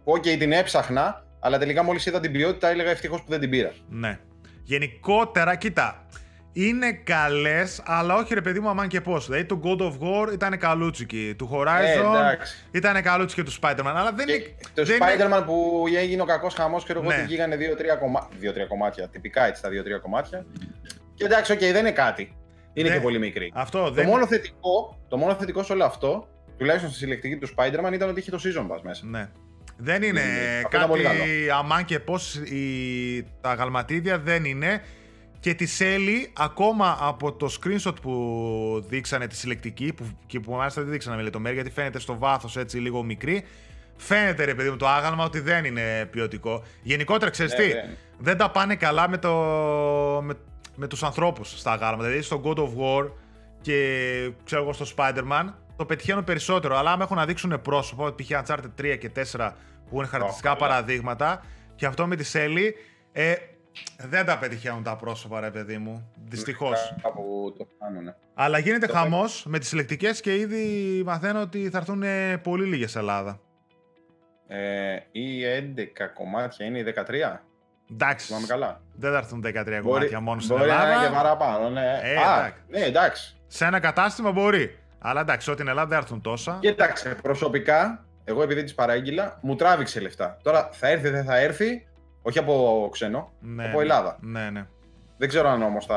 ok, την έψαχνα, αλλά τελικά μόλις είδα την ποιότητα έλεγα ευτυχώς που δεν την πήρα. Ναι. Γενικότερα, κοίτα, είναι καλές, αλλά όχι ρε παιδί μου αμάν και πώς. Δηλαδή του God of War ήταν καλούτσικη, του Horizon ε, ήταν καλούτσικη και του Spider-Man. Αλλά δεν και είναι... Το δεν Spider-Man είναι... που έγινε ο κακός χαμός και εγώ ναι. ότι βγήκανε δύο τρία κομμα... κομμάτια, τυπικά έτσι τα δύο τρία κομμάτια. Και εντάξει, οκ, okay, δεν είναι κάτι. Είναι ναι. και πολύ μικρή. Αυτό, το, δεν... μόνο θετικό, το μόνο θετικό σε όλο αυτό, τουλάχιστον στη συλλεκτική του Spider-Man, ήταν ότι είχε το Season Pass μέσα. Ναι. Δεν είναι mm, κάτι αμάν και πώς η... τα γαλματίδια δεν είναι. Και τη Σέλη, ακόμα από το screenshot που δείξανε τη συλλεκτική, που, και που μάλιστα δεν δείξανε με λεπτομέρεια, γιατί φαίνεται στο βάθος έτσι λίγο μικρή, φαίνεται ρε παιδί μου το άγαλμα ότι δεν είναι ποιοτικό. Γενικότερα, ξέρεις τι, yeah, yeah. δεν τα πάνε καλά με, το... με... με τους ανθρώπους στα άγαλμα. Δηλαδή στο God of War και ξέρω εγώ στο Spider-Man το πετυχαίνουν περισσότερο. Αλλά άμα έχουν να δείξουν πρόσωπο, π.χ. Uncharted τρία και τέσσερα που είναι χαρακτηριστικά oh, παραδείγματα, yeah. και αυτό με τη Σέλη. Ε, Δεν τα πετυχαίνουν τα πρόσωπα, ρε παιδί μου. Δυστυχώς. Κάπου το κάνουν. Αλλά γίνεται το χαμός με τις συλλεκτικές και ήδη μαθαίνω ότι θα έρθουν πολύ λίγες Ελλάδα. Ε, ή έντεκα κομμάτια είναι ή δεκατρία. Εντάξει. Καλά. Δεν θα έρθουν δεκατρία μπορεί, κομμάτια μόνο στην Ελλάδα. Μπορεί να είναι και παραπάνω, ναι. Ε, Α, εντάξει. Ναι, εντάξει. Σε ένα κατάστημα μπορεί. Αλλά εντάξει, ό,τι είναι Ελλάδα δεν έρθουν τόσα. Κοίταξε, προσωπικά, εγώ επειδή τις παράγγειλα, μου τράβηξε λεφτά. Τώρα θα έρθει, δεν θα έρθει. Όχι από ξένο, ναι, από Ελλάδα. Ναι, ναι. Δεν ξέρω αν όμως θα,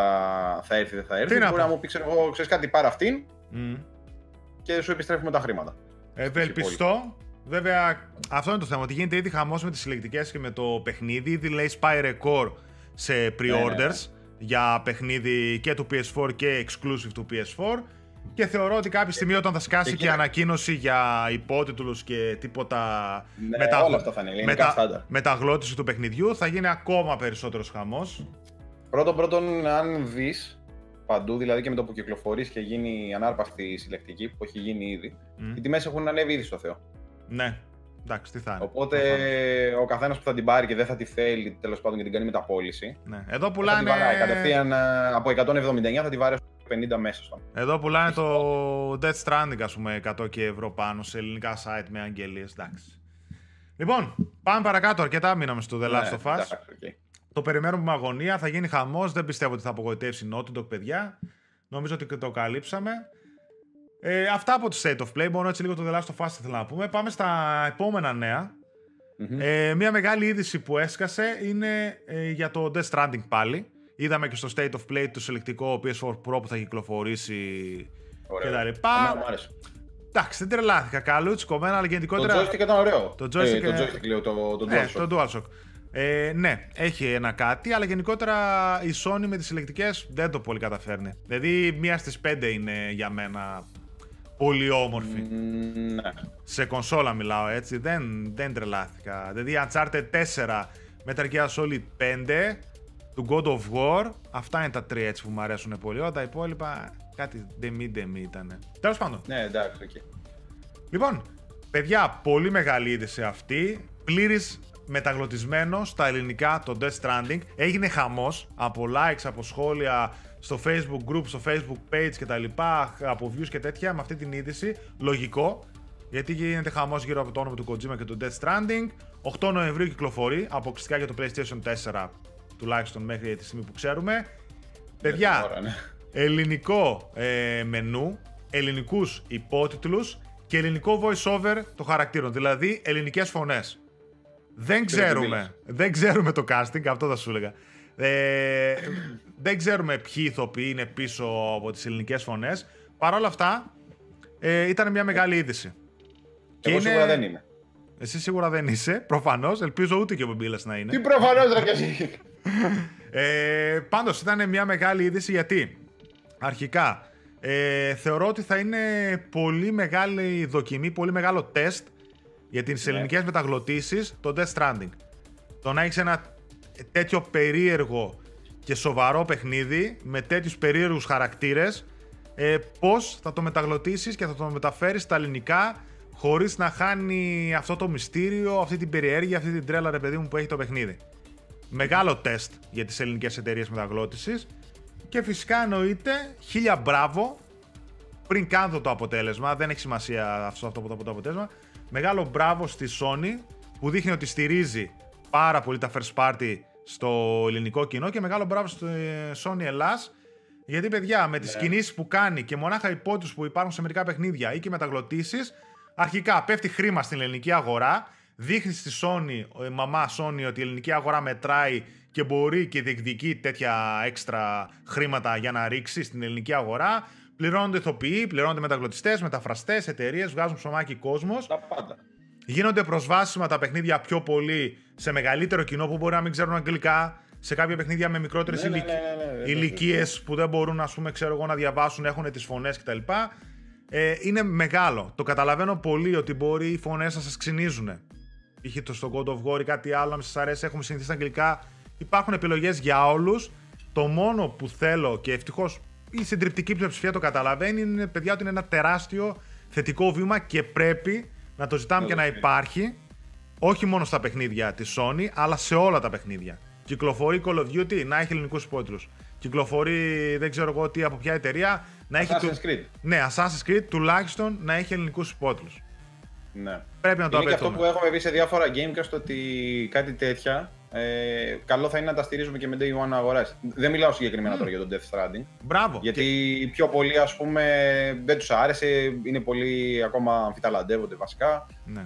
θα έρθει ή δεν θα έρθει. Μπορεί να μου πει, εγώ ξέρεις κάτι, πάρε αυτήν mm. και σου επιστρέφουμε τα χρήματα. Ευελπιστώ. Βέβαια, αυτό είναι το θέμα. Ότι γίνεται ήδη χαμός με τις συλλεκτικές και με το παιχνίδι. Ήδη λέει πάει ρεκόρ σε pre-orders ναι, ναι, ναι. για παιχνίδι και του πι ες φορ και exclusive του πι ες φορ. Και θεωρώ ότι κάποια στιγμή όταν θα σκάσει και, και ανακοίνωση για υπότιτλους και τίποτα ναι, μετα... όλα αυτά θα είναι, μετα... μεταγλώτηση του παιχνιδιού θα γίνει ακόμα περισσότερος χαμός. Πρώτον πρώτον αν δεις παντού, δηλαδή και με το που κυκλοφορείς και γίνει ανάρπαστη συλλεκτική που έχει γίνει ήδη, mm. οι τιμές έχουν ανέβει ήδη στο Θεό. Ναι, εντάξει, τι θα είναι. Οπότε θα... ο καθένας που θα την πάρει και δεν θα τη θέλει τέλος πάντων και την κάνει μεταπώληση. Ναι. Εδώ πουλάνε... θα την κατευθείαν από εκατόν εβδομήντα εννιά θα τη βάρει πενήντα μέσα στον. Εδώ πουλάνε το Death Stranding, ας πούμε, εκατό και ευρώ πάνω σε ελληνικά site με αγγελίες, εντάξει. Λοιπόν, πάμε παρακάτω, αρκετά μείναμε στο The Last of Us. Okay. Το περιμένουμε με αγωνία, θα γίνει χαμός, δεν πιστεύω ότι θα απογοητεύσει Naughty Dog, παιδιά. Νομίζω ότι το καλύψαμε. Ε, αυτά από το State of Play, μόνο έτσι λίγο το The Last of Us ήθελα να πούμε. Πάμε στα επόμενα νέα. Mm-hmm. Ε, μια μεγάλη είδηση που έσκασε είναι ε, για το Death Stranding πάλι. Είδαμε και στο State of Play το συλλεκτικό πι ες φορ Pro που θα κυκλωφορήσει κτλ. Εντάξει, δεν τρελάθηκα. Καλούτσικο μένα, αλλά γενικότερα. Το joystick ήταν ωραίο. Το joystick, ε, το joystick λέω, το, το DualShock. Ε, το DualShock. Ε, ναι, έχει ένα κάτι, αλλά γενικότερα η Sony με τις συλλεκτικές δεν το πολύ καταφέρνει. Δηλαδή, μία στις πέντε είναι για μένα πολύ όμορφη. Mm, ναι. Σε κονσόλα μιλάω έτσι. Δεν, δεν τρελάθηκα. Δηλαδή, Uncharted τέσσερα, Metal Gear Solid πέντε. Του God of War, αυτά είναι τα τρία έτσι που μου αρέσουν πολύ. Ό, τα υπόλοιπα κάτι ντεμί-ντεμί ήτανε. Τέλος πάντων. Ναι, εντάξει, οκ. Okay. Λοιπόν, παιδιά, πολύ μεγάλη είδηση αυτή. Πλήρης μεταγλωτισμένο στα ελληνικά το Death Stranding. Έγινε χαμός από likes, από σχόλια στο Facebook group, στο Facebook page κτλ. Από views και τέτοια με αυτή την είδηση. Λογικό. γιατί γίνεται χαμός γύρω από το όνομα του Kojima και του Death Stranding. οκτώ Νοεμβρίου κυκλοφορεί, αποκλειστικά για το PlayStation τέσσερα, τουλάχιστον μέχρι τη στιγμή που ξέρουμε. Παιδιά, ώρα, ναι. Ελληνικό ε, μενού, ελληνικούς υπότιτλους και ελληνικό voice-over των χαρακτήρων, δηλαδή ελληνικές φωνές. Δεν ξέρουμε, δεν ξέρουμε το casting, αυτό θα σου έλεγα. Ε, δεν ξέρουμε ποιοι ηθοποιοί είναι πίσω από τις ελληνικές φωνές. Παρ' όλα αυτά, ε, ήταν μια μεγάλη είδηση. Εγώ και σίγουρα είναι... δεν είμαι. Εσύ σίγουρα δεν είσαι, προφανώς. Ελπίζω ούτε και ο Μπίλας να είναι. Τι προφανώς, ρε και εσύ. Ε, πάντως, ήταν μια μεγάλη είδηση γιατί αρχικά ε, θεωρώ ότι θα είναι πολύ μεγάλη δοκιμή, πολύ μεγάλο τεστ για τις ελληνικές μεταγλωτήσεις, το Death Stranding. Το να έχεις ένα τέτοιο περίεργο και σοβαρό παιχνίδι με τέτοιους περίεργους χαρακτήρες, ε, πώς θα το μεταγλωτήσεις και θα το μεταφέρεις στα ελληνικά χωρίς να χάνει αυτό το μυστήριο, αυτή την περιέργεια, αυτή την τρέλα, ρε παιδί μου, που έχει το παιχνίδι. Μεγάλο τεστ για τις ελληνικές εταιρείες μεταγλώτησης και φυσικά εννοείται χίλια μπράβο πριν κάνω το αποτέλεσμα, δεν έχει σημασία αυτό, αυτό, αυτό, αυτό το αποτέλεσμα. Μεγάλο μπράβο στη Sony που δείχνει ότι στηρίζει πάρα πολύ τα first party στο ελληνικό κοινό και μεγάλο μπράβο στη Sony Ελλάς γιατί παιδιά με τις yeah. κινήσεις που κάνει και μονάχα υπότιτλους που υπάρχουν σε μερικά παιχνίδια ή και μεταγλωτήσεις αρχικά πέφτει χρήμα στην ελληνική αγορά. Δείχνει στη Sony, η μαμά Sony, ότι η ελληνική αγορά μετράει και μπορεί και διεκδικεί τέτοια έξτρα χρήματα για να ρίξει στην ελληνική αγορά. Πληρώνονται ηθοποιοί, πληρώνονται μεταγλωτιστές, μεταφραστές, εταιρείες, βγάζουν ψωμάκι κόσμος. Τα πάντα. Γίνονται προσβάσιμα τα παιχνίδια πιο πολύ σε μεγαλύτερο κοινό που μπορεί να μην ξέρουν αγγλικά, σε κάποια παιχνίδια με μικρότερες ναι, ηλικ... ναι, ναι, ναι, ναι, ναι. ηλικίες που δεν μπορούν ας πούμε, ξέρω εγώ, να διαβάσουν, έχουν τις φωνές κτλ. Ε, είναι μεγάλο. Το καταλαβαίνω πολύ ότι μπορεί οι φωνές να σας ξυνίζουν. Είχε το στο God of War ή κάτι άλλο, αν σας αρέσει, έχουμε συνηθίσει αγγλικά. Υπάρχουν επιλογές για όλους. Το μόνο που θέλω και ευτυχώς η συντριπτική πλειοψηφία το καταλαβαίνει είναι, παιδιά, ότι είναι ένα τεράστιο θετικό βήμα και πρέπει να το ζητάμε και να υπάρχει. Όχι μόνο στα παιχνίδια της Sony, αλλά σε όλα τα παιχνίδια. Κυκλοφορεί Call of Duty, να έχει ελληνικούς υπότιτλους. Κυκλοφορεί, δεν ξέρω εγώ τι, από ποια εταιρεία. Να έχει Assassin's Creed. Του... Ναι, Assassin's Creed τουλάχιστον να έχει ελληνικούς υπότιτλους. Ναι. Πρέπει να το είναι απαιτούμε. Και αυτό που έχουμε βρει σε διάφορα Gamecast ότι κάτι τέτοια ε, καλό θα είναι να τα στηρίζουμε και με Day One αγορές. Δεν μιλάω συγκεκριμένα mm. τώρα για τον Death Stranding. Μπράβο. Γιατί και... πιο πολλοί ας πούμε δεν τους άρεσε, είναι πολλοί ακόμα αμφιταλαντεύονται βασικά. Ναι.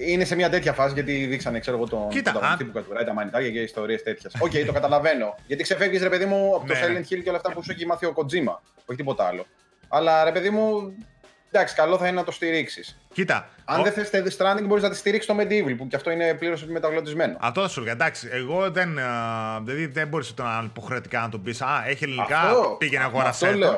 Είναι σε μια τέτοια φάση γιατί δείξανε ξέρω εγώ τον πρωταγωνιστή που κατουράει τα μανιτάρια και ιστορίες τέτοιες. Οκ, okay, το καταλαβαίνω. Γιατί ξεφεύγεις ρε παιδί μου από ναι. το Silent Hill και όλα αυτά που σου έχει μάθει ο Kojima. Όχι τίποτα άλλο. Αλλά ρε παιδί μου. Εντάξει, καλό θα είναι να το στηρίξει. Κοίτα. Αν ο... δεν θες Death Stranding, μπορεί να τη στηρίξει το Medieval, που και αυτό είναι πλήρως μεταγλωτισμένο. Αυτό θα σου λέει. Εντάξει, εγώ δεν. Δηλαδή δεν μπορεί να υποχρεωτικά να τον πει. Α, έχει ελληνικά. Αυτό... Πήγαινε αγοράσει. Αυτό, λέω.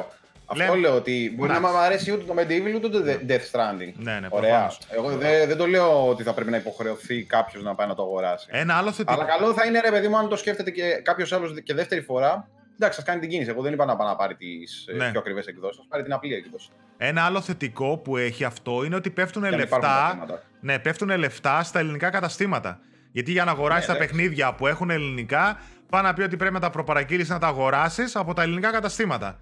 αυτό Λέμε... λέω. Ότι μπορεί να, να μ' αρέσει ούτε το Medieval ούτε το Death Stranding. Ναι, ναι, ωραία. Εγώ δε, δεν το λέω ότι θα πρέπει να υποχρεωθεί κάποιο να πάει να το αγοράσει. Ένα άλλο θετικό. Αλλά καλό θα είναι, ρε παιδί μου, αν το σκέφτεται και κάποιο άλλο και δεύτερη φορά. Εντάξει, σας κάνει την κίνηση. Εγώ δεν είπα να πάω να πάρει τις ναι. πιο ακριβές εκδόσεις, πάρει την απλή έκδοση. Ένα άλλο θετικό που έχει αυτό είναι ότι πέφτουν λεφτά, ναι, πέφτουν λεφτά στα ελληνικά καταστήματα. Γιατί για να αγοράσεις ναι, τα δέξει. Παιχνίδια που έχουν ελληνικά, πάει να πει ότι πρέπει να τα προπαραγγείλεις να τα αγοράσεις από τα ελληνικά καταστήματα. Ναι,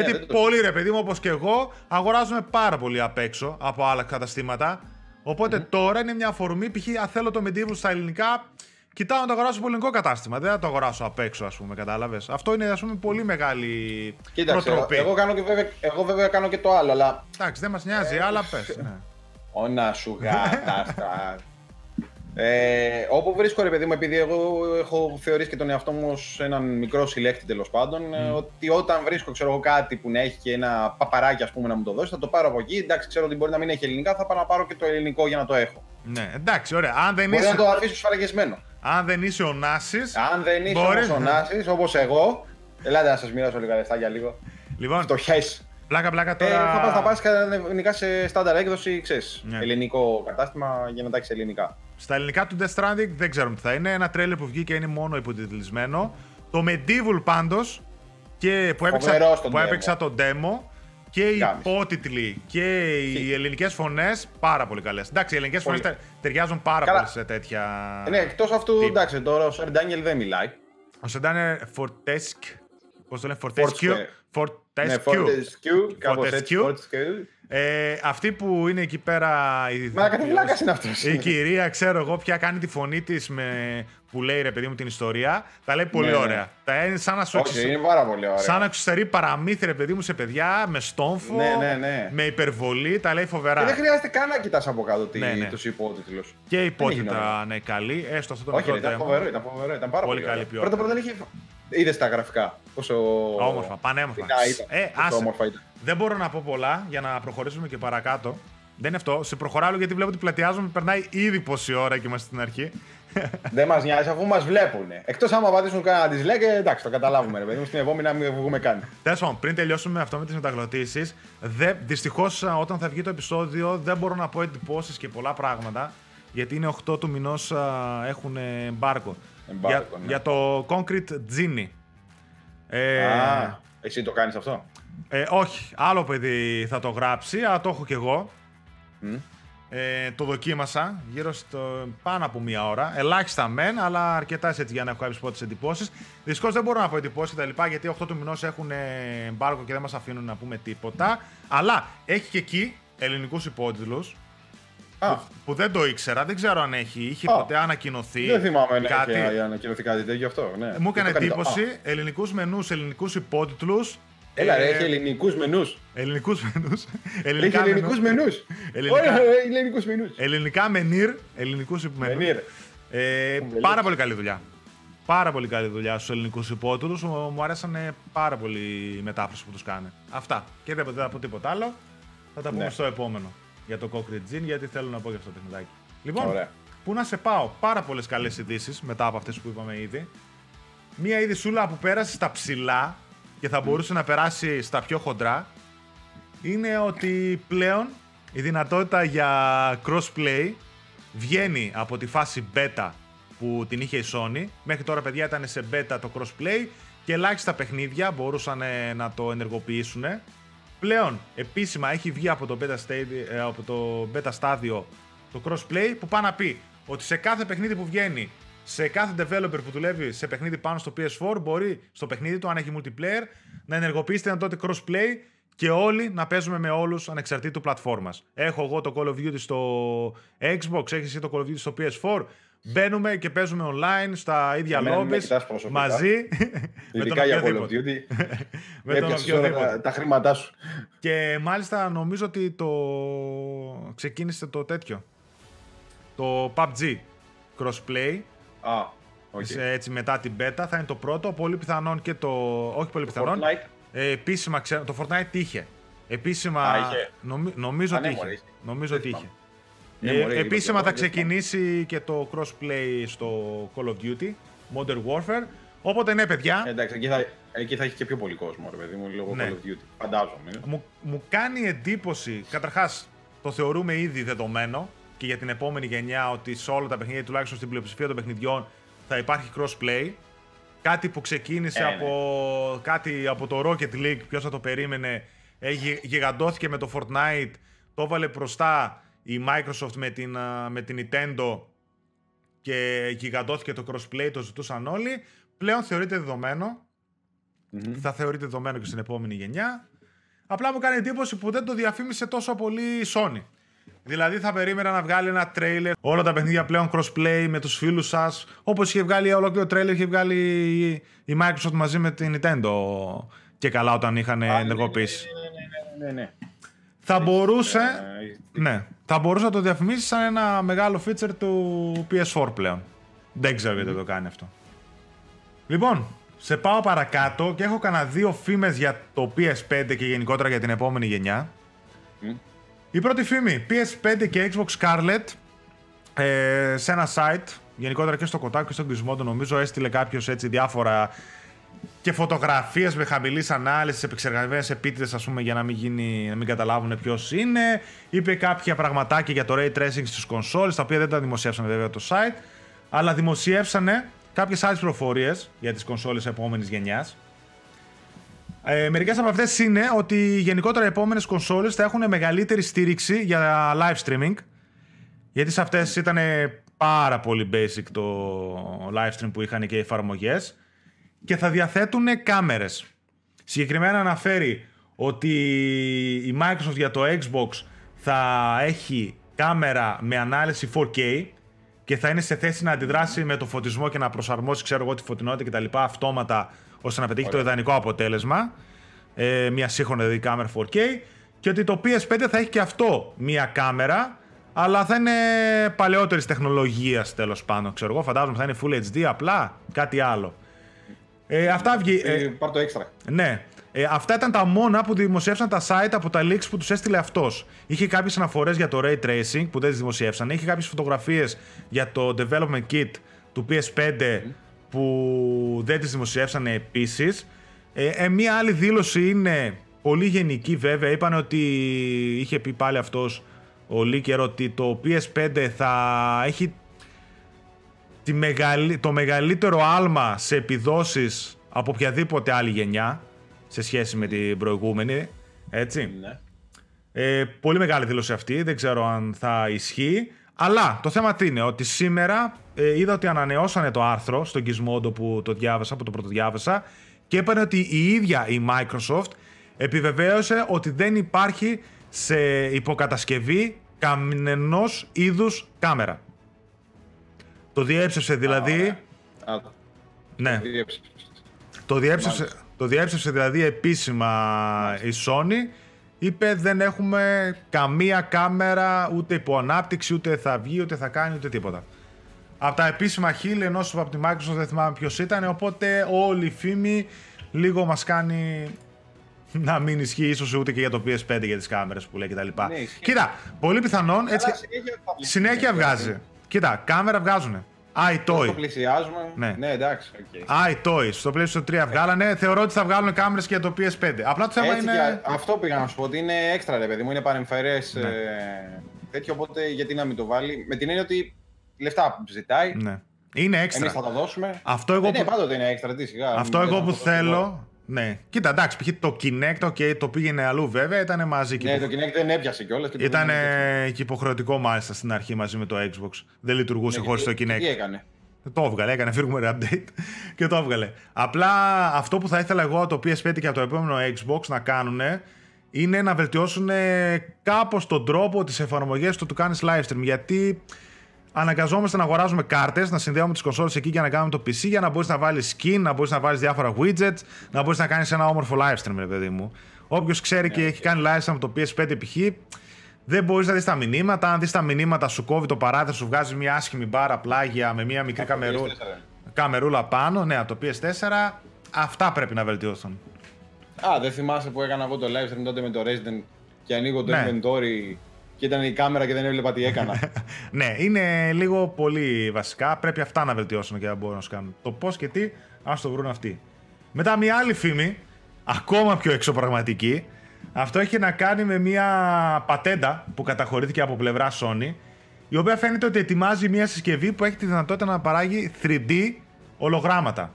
γιατί πολλοί ρε παιδί μου, όπως και εγώ, αγοράζουμε πάρα πολύ απ' έξω από άλλα καταστήματα. Οπότε mm-hmm. τώρα είναι μια αφορμή, π.χ. θέλω το Medieval στα ελληνικά. Κοιτάω να το αγοράσω από ελληνικό κατάστημα. Δεν θα το αγοράσω απ' έξω, ας πούμε, κατάλαβες. Αυτό είναι, ας πούμε, πολύ μεγάλη προτροπή. Εγώ, εγώ βέβαια κάνω και το άλλο, αλλά. Εντάξει, δεν μας νοιάζει, ε, αλλά πες. Ναι. Ωνα σου γάτα. ε, όπου βρίσκω, ρε παιδί μου, επειδή εγώ έχω θεωρήσει και τον εαυτό μου ως έναν μικρό συλλέκτη τέλος πάντων, mm. ότι όταν βρίσκω ξέρω, κάτι που να έχει και ένα παπαράκι, ας πούμε, να μου το δώσει, θα το πάρω από εκεί. Εντάξει, ξέρω ότι μπορεί να μην έχει ελληνικά, θα πάω να πάρω και το ελληνικό για να το έχω. Ναι, εντάξει, ωραία. Αν δεν μπορεί είσαι... να το αφήσω σφαραγισμένο. Αν δεν είσαι ο Νάσης. Αν δεν είσαι μπορείς... ο Νάσης, όπως εγώ. Ελάτε να σας μοιράσω λίγα λεφτά για λίγο. Λοιπόν, φτωχές. Πλάκα, πλάκα τώρα. Ε, θα πας, θα πας κανονικά σε στάνταρ έκδοση, ξέρεις. Yeah. Ελληνικό κατάστημα για να τα έχεις ελληνικά. Στα ελληνικά του Death Stranding δεν ξέρουμε τι θα είναι. Ένα τρέλερ που βγήκε είναι μόνο υποτιτλισμένο. Το Medieval πάντως και που έπαιξα, που έπαιξα το demo. Και οι υπότιτλοι και οι ελληνικές φωνές πάρα πολύ καλές. Εντάξει, οι ελληνικές φωνές ται, ταιριάζουν πάρα Καλά. πολύ σε τέτοια. Ναι, εκτός αυτού, τι. εντάξει, τώρα ο Σερ Ντάνιελ δεν μιλάει. Ο Σερ Ντάνιελ Φορτέσκ. Πώς το λένε, Φορτέσκιου. Φορτέσκιου. Ε, αυτή που είναι εκεί πέρα. Μα κατεβλάκα είναι αυτός. Η κυρία, ξέρω εγώ, πια κάνει τη φωνή της με... που λέει ρε παιδί μου την ιστορία. Τα λέει πολύ ναι, ωραία. Τα είναι σαν να σου okay, εξουστερεί παραμύθι ρε παιδί μου σε παιδιά, με στόμφο, ναι, ναι, ναι, με υπερβολή. Τα λέει φοβερά. Και δεν χρειάζεται καν να κοιτάς από κάτω τι... ναι, ναι, τους υπότιτλους. Και η υπότιτλα είναι καλή. Έστω αυτό το μικρό θέμα. Όχι, ήταν φοβερό, ήταν φοβερό. Ήταν πάρα πολύ, πολύ καλή ποιότητα. Πρώτα απ' όλα δεν είχε. Είδες τα γραφικά. Πόσο... Όμορφα, πανέμορφα. Ήταν, ε, άσε. Όμορφα ήταν. Δεν μπορώ να πω πολλά για να προχωρήσουμε και παρακάτω. Δεν είναι αυτό. Σε προχωράω γιατί βλέπω ότι πλατιάζομαι. Περνάει ήδη πόση ώρα και είμαστε στην αρχή. Δεν μας νοιάζει αφού μας βλέπουν. Εκτός άμα πατήσουν κανένα dislike, εντάξει, το καταλάβουμε. Ρε παιδί μου, στην επόμενη να μην βγούμε καν. Τέλος πάντων, πριν τελειώσουμε αυτό με τις μεταγλωτήσεις, δυστυχώς όταν θα βγει το επεισόδιο δεν μπορώ να πω εντυπώσεις και πολλά πράγματα. Γιατί είναι οκτώ του μηνός, έχουν embargo. Embargo, για, ναι, για το Concrete Genie. Ε, Α, εσύ το κάνεις αυτό? Ε, όχι, άλλο παιδί θα το γράψει, αλλά το έχω κι εγώ. Mm. Ε, το δοκίμασα γύρω στο πάνω από μία ώρα. Ελάχιστα μεν, αλλά αρκετά έτσι για να έχω κάποιες πρώτες εντυπώσεις. Δυστυχώς δεν μπορώ να πω εντυπώσεις και τα λοιπά, γιατί οκτώ του μηνός έχουν embargo και δεν μας αφήνουν να πούμε τίποτα. Αλλά έχει και εκεί ελληνικούς υπότιτλους. Ah. Που, που δεν το ήξερα, δεν ξέρω αν έχει, είχε ah. ποτέ ανακοινωθεί. Δεν θυμάμαι κάτι. Έχει ανακοινωθεί κάτι τέτοιο αυτό. Ναι. Μου έκανε εντύπωση, το... ελληνικούς μενούς, ελληνικούς υπότιτλους. Έλα ρε, ε... έχει ελληνικούς μενούς. Ελληνικούς μενούς. Έχει ελληνικούς μενούς. Ωραία, ελληνικούς μενούς. Ελληνικά μενίρ, ελληνικούς μενίρ. Ε, πάρα πολύ καλή δουλειά. Πάρα πολύ καλή δουλειά στους ελληνικούς υπότιτλους. Μου άρεσαν πάρα πολύ οι μετάφραση που τους κάνε. Αυτά. Και δεν θα πω τίποτα άλλο. Θα τα πούμε στο επόμενο. Για το Concrete Genie, γιατί θέλω να πω για αυτό το παιχνιδάκι. Λοιπόν, ωραία, πού να σε πάω. Πάρα πολλές καλές ειδήσεις μετά από αυτές που είπαμε ήδη. Μία ειδησούλα που πέρασε στα ψηλά και θα μπορούσε mm. να περάσει στα πιο χοντρά είναι ότι πλέον η δυνατότητα για crossplay βγαίνει από τη φάση beta που την είχε η Sony. Μέχρι τώρα, παιδιά, ήταν σε beta το crossplay και ελάχιστα παιχνίδια μπορούσαν να το ενεργοποιήσουν. Πλέον επίσημα έχει βγει από το beta, stage, από το beta στάδιο το crossplay που πάει να πει ότι σε κάθε παιχνίδι που βγαίνει, σε κάθε developer που δουλεύει σε παιχνίδι πάνω στο πι ες φορ μπορεί στο παιχνίδι του, αν έχει multiplayer, να ενεργοποιήσει ένα τότε crossplay και όλοι να παίζουμε με όλους ανεξαρτήτου πλατφόρμας. Έχω εγώ το Call of Duty στο Xbox, έχεις εσύ το Call of Duty στο πι ες φορ. Μπαίνουμε και παίζουμε online στα ίδια lobbies μαζί. Ειδικά για Call of Duty. Με τον οποιοδήποτε. Τα χρήματά σου. Και μάλιστα νομίζω ότι το ξεκίνησε το τέτοιο. Το πι γιου μπι τζι crossplay. Ah, okay. Έτσι μετά την beta θα είναι το πρώτο. Πολύ πιθανόν και το... Όχι πολύ το πιθανόν. Fortnite. Επίσημα ξέρω... Το Fortnite είχε. Επίσημα... Ah, είχε. Νομι... Νομίζω, ah, ότι ναι, είχε. Είχε. Νομίζω ότι είχε. Νομίζω ότι είχε. Ε, επίσημα θα ξεκινήσει και το crossplay στο Call of Duty Modern Warfare. Οπότε ναι, παιδιά. Εντάξει, εκεί θα, εκεί θα έχει και πιο πολύ κόσμο, ρε παιδί μου, λόγω ναι. Call of Duty. Φαντάζομαι. Μου, μου κάνει εντύπωση, καταρχάς το θεωρούμε ήδη δεδομένο και για την επόμενη γενιά ότι σε όλα τα παιχνίδια, τουλάχιστον στην πλειοψηφία των παιχνιδιών, θα υπάρχει crossplay. Κάτι που ξεκίνησε ε, από, ναι. κάτι από το Rocket League, ποιος θα το περίμενε, ε, γιγαντώθηκε με το Fortnite, το έβαλε μπροστά η Microsoft με την, με την Nintendo και γιγαντώθηκε το crossplay, το ζητούσαν όλοι. Πλέον θεωρείται δεδομένο. Mm-hmm. Θα θεωρείται δεδομένο και στην επόμενη γενιά. Απλά μου κάνει εντύπωση που δεν το διαφήμισε τόσο πολύ η Sony. Δηλαδή θα περίμενα να βγάλει ένα trailer. Όλα τα παιχνίδια πλέον crossplay με τους φίλους σας. Όπως είχε βγάλει ολόκληρο trailer, είχε βγάλει η Microsoft μαζί με την Nintendo. Και καλά όταν είχαν ενεργοποιήσει. Ναι, ναι, ναι, ναι, ναι. Θα μπορούσε, ναι, θα μπορούσε να το διαφημίσει σαν ένα μεγάλο feature του πι ες φορ πλέον. Δεν ξέρω γιατί mm. το κάνει αυτό. Λοιπόν, σε πάω παρακάτω και έχω κανένα δύο φήμες για το πι ες φάιβ και γενικότερα για την επόμενη γενιά. Mm. Η πρώτη φήμη, πι ες φάιβ και Xbox Scarlett ε, σε ένα site, γενικότερα και στο Κοτάκο και στον Κισμόντο νομίζω, έστειλε κάποιος έτσι διάφορα και φωτογραφίες με χαμηλής ανάλυσης, επεξεργασμένες επίτηδες, ας πούμε, για να μην, γίνει, να μην καταλάβουν ποιος είναι. Είπε κάποια πραγματάκια για το ray tracing στις κονσόλες, τα οποία δεν τα δημοσιεύσανε βέβαια το site, αλλά δημοσιεύσανε κάποιες άλλες πληροφορίες για τις κονσόλες επόμενης γενιάς. Ε, μερικές από αυτές είναι ότι γενικότερα οι επόμενες κονσόλες θα έχουν μεγαλύτερη στήριξη για live streaming, γιατί σε αυτές ήταν πάρα πολύ basic το live stream που είχαν και οι εφαρμογές. Και θα διαθέτουν κάμερες. Συγκεκριμένα αναφέρει ότι η Microsoft για το Xbox θα έχει κάμερα με ανάλυση φορ κέι και θα είναι σε θέση να αντιδράσει με το φωτισμό και να προσαρμόσει, ξέρω εγώ, τη φωτεινότητα και τα λοιπά αυτόματα, ώστε να πετύχει Ωραία. το ιδανικό αποτέλεσμα. Ε, μια σύγχρονη δηλαδή κάμερα φορ κέι, και ότι το πι ες φάιβ θα έχει και αυτό μια κάμερα, αλλά θα είναι παλαιότερης τεχνολογίας, τέλος πάντων, ξέρω εγώ. Φαντάζομαι θα είναι Full έιτς ντι, απλά κάτι άλλο. Ε, αυτά βγει. Ε, Πάρ' το έξτρα. Ναι. Ε, αυτά ήταν τα μόνα που δημοσιεύσαν τα site από τα leaks που τους έστειλε αυτός. Είχε κάποιες αναφορές για το Ray Tracing που δεν τις δημοσιεύσαν. Είχε κάποιες φωτογραφίες για το Development Kit του πι ες φάιβ που δεν τις δημοσιεύσαν επίσης. Ε, ε, μία άλλη δήλωση είναι πολύ γενική βέβαια. Είπαν ότι είχε πει πάλι αυτός ο Λίκερ ότι το πι ες φάιβ θα έχει τη μεγαλ... το μεγαλύτερο άλμα σε επιδόσεις από οποιαδήποτε άλλη γενιά σε σχέση με την προηγούμενη, έτσι. Ναι. Ε, πολύ μεγάλη δήλωση αυτή, δεν ξέρω αν θα ισχύει. Αλλά το θέμα τι είναι, ότι σήμερα ε, είδα ότι ανανεώσανε το άρθρο στον Gizmodo που το διάβασα, που το πρωτοδιάβασα, και έπαιρνε ότι η ίδια η Microsoft επιβεβαίωσε ότι δεν υπάρχει σε υποκατασκευή κανενός είδους κάμερα. Το διέψευσε δηλαδή... Α, ναι. Το διέψευσε. Το διέψευσε... Το διέψευσε δηλαδή επίσημα η Sony, είπε δεν έχουμε καμία κάμερα ούτε υποανάπτυξη, ούτε θα βγει, ούτε θα κάνει, ούτε τίποτα. Από τα επίσημα χείλη ενός από τη Microsoft, δεν θυμάμαι ποιος ήταν, οπότε όλη η φήμη λίγο μας κάνει να μην ισχύει ίσως ούτε και για το πι ες φάιβ για τις κάμερες που λέει κτλ. Ναι, κοίτα, πολύ πιθανόν έτσι συνέχεια, συνέχεια βγάζει. Κοίτα, κάμερα βγάζουνε. iToy. Το πλησιάζουμε. Ναι, ναι, εντάξει. Okay. iToy. Στο πλαίσιο τρία βγάλανε. Θεωρώ ότι θα βγάλουν κάμερες και για το πι ες φάιβ. Απλά το θέμα είναι. Και αυτό πήγα να σου πω ότι είναι έξτρα, ρε παιδί μου. Είναι παρεμφερές. Ναι. Ε, τέτοιο, οπότε γιατί να μην το βάλει. Με την έννοια ότι λεφτά ζητάει. Ναι. Είναι έξτρα. Εμείς θα τα δώσουμε. Αυτό εγώ. Ναι, που... πάντοτε είναι έξτρα. Τι, σιγά, αυτό εγώ που θέλω. Ναι. Κοίτα, εντάξει, π.χ. το Kinect, okay, το πήγαινε αλλού βέβαια, ήταν μαζί. Ναι, το Kinect δεν έπιασε κιόλας. Ήταν και υποχρεωτικό μάλιστα στην αρχή μαζί με το Xbox. Δεν λειτουργούσε ναι, χωρίς το Kinect. Τι έκανε. Το έβγαλε, έκανε firmware update και το έβγαλε. Απλά αυτό που θα ήθελα εγώ το πι ες φάιβ και από το επόμενο Xbox να κάνουν είναι να βελτιώσουν κάπως τον τρόπο της εφαρμογής του του κάνεις live stream. Γιατί αναγκαζόμαστε να αγοράζουμε κάρτες, να συνδέουμε τις κονσόλες εκεί για να κάνουμε το πι σι, για να μπορείς να βάλεις skin, να μπορείς να βάλεις διάφορα widgets, να μπορείς να κάνεις ένα όμορφο live stream, ρε παιδί μου. Όποιος ξέρει yeah, και okay. έχει κάνει live stream το πι ες φάιβ π.χ., δεν μπορείς να δεις τα μηνύματα. Αν δεις τα μηνύματα, σου κόβει το παράθυρο, σου βγάζει μια άσχημη μπάρα πλάγια με μια μικρή καμερού... καμερούλα πάνω. Ναι, το πι ες φορ. Αυτά πρέπει να βελτιώσουν. Α, δεν θυμάσαι που έκανα εγώ το live stream τότε με το Resident και ανοίγω το inventory. Και ήταν η κάμερα και δεν έβλεπα τι έκανα. Ναι, είναι λίγο πολύ βασικά. Πρέπει αυτά να βελτιώσουν και να μπορούν να σου κάνουν. Το πώς και τι, ας το βρουν αυτοί. Μετά μια άλλη φήμη, ακόμα πιο εξωπραγματική. Αυτό έχει να κάνει με μια πατέντα που καταχωρήθηκε από πλευρά Sony, η οποία φαίνεται ότι ετοιμάζει μια συσκευή που έχει τη δυνατότητα να παράγει θρι ντι ολογράμματα,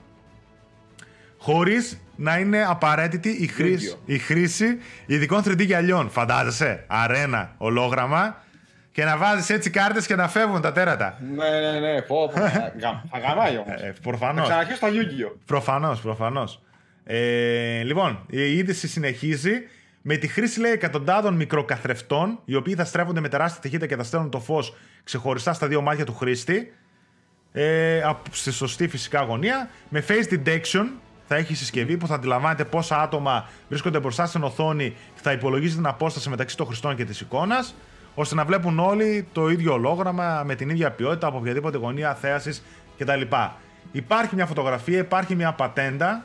χωρίς να είναι απαραίτητη η χρήση, η χρήση ειδικών θρι ντι γυαλιών. Φαντάζεσαι, αρένα, ολόγραμμα, και να βάζεις έτσι κάρτες και να φεύγουν τα τέρατα. Ναι, ναι, ναι, πω, πω, θα γαμάει όμως. Ε, προφανώς. Θα ξαναρχίσω το Yu-Gi-Oh. Προφανώς, προφανώς. Ε, λοιπόν, η είδηση συνεχίζει με τη χρήση, λέει, εκατοντάδων μικροκαθρεφτών, οι οποίοι θα στρέφονται με τεράστια ταχύτητα και θα στέλνουν το φως ξεχωριστά στα δύο μάτια του χρήστη, ε, στη σωστή φυσικά γωνία, με face detection. Θα έχει συσκευή που θα αντιλαμβάνεται πόσα άτομα βρίσκονται μπροστά στην οθόνη και θα υπολογίζει την απόσταση μεταξύ των χρηστών και της εικόνας, ώστε να βλέπουν όλοι το ίδιο ολόγραμμα με την ίδια ποιότητα από οποιαδήποτε γωνία θέασης κτλ. Υπάρχει μια φωτογραφία, υπάρχει μια πατέντα.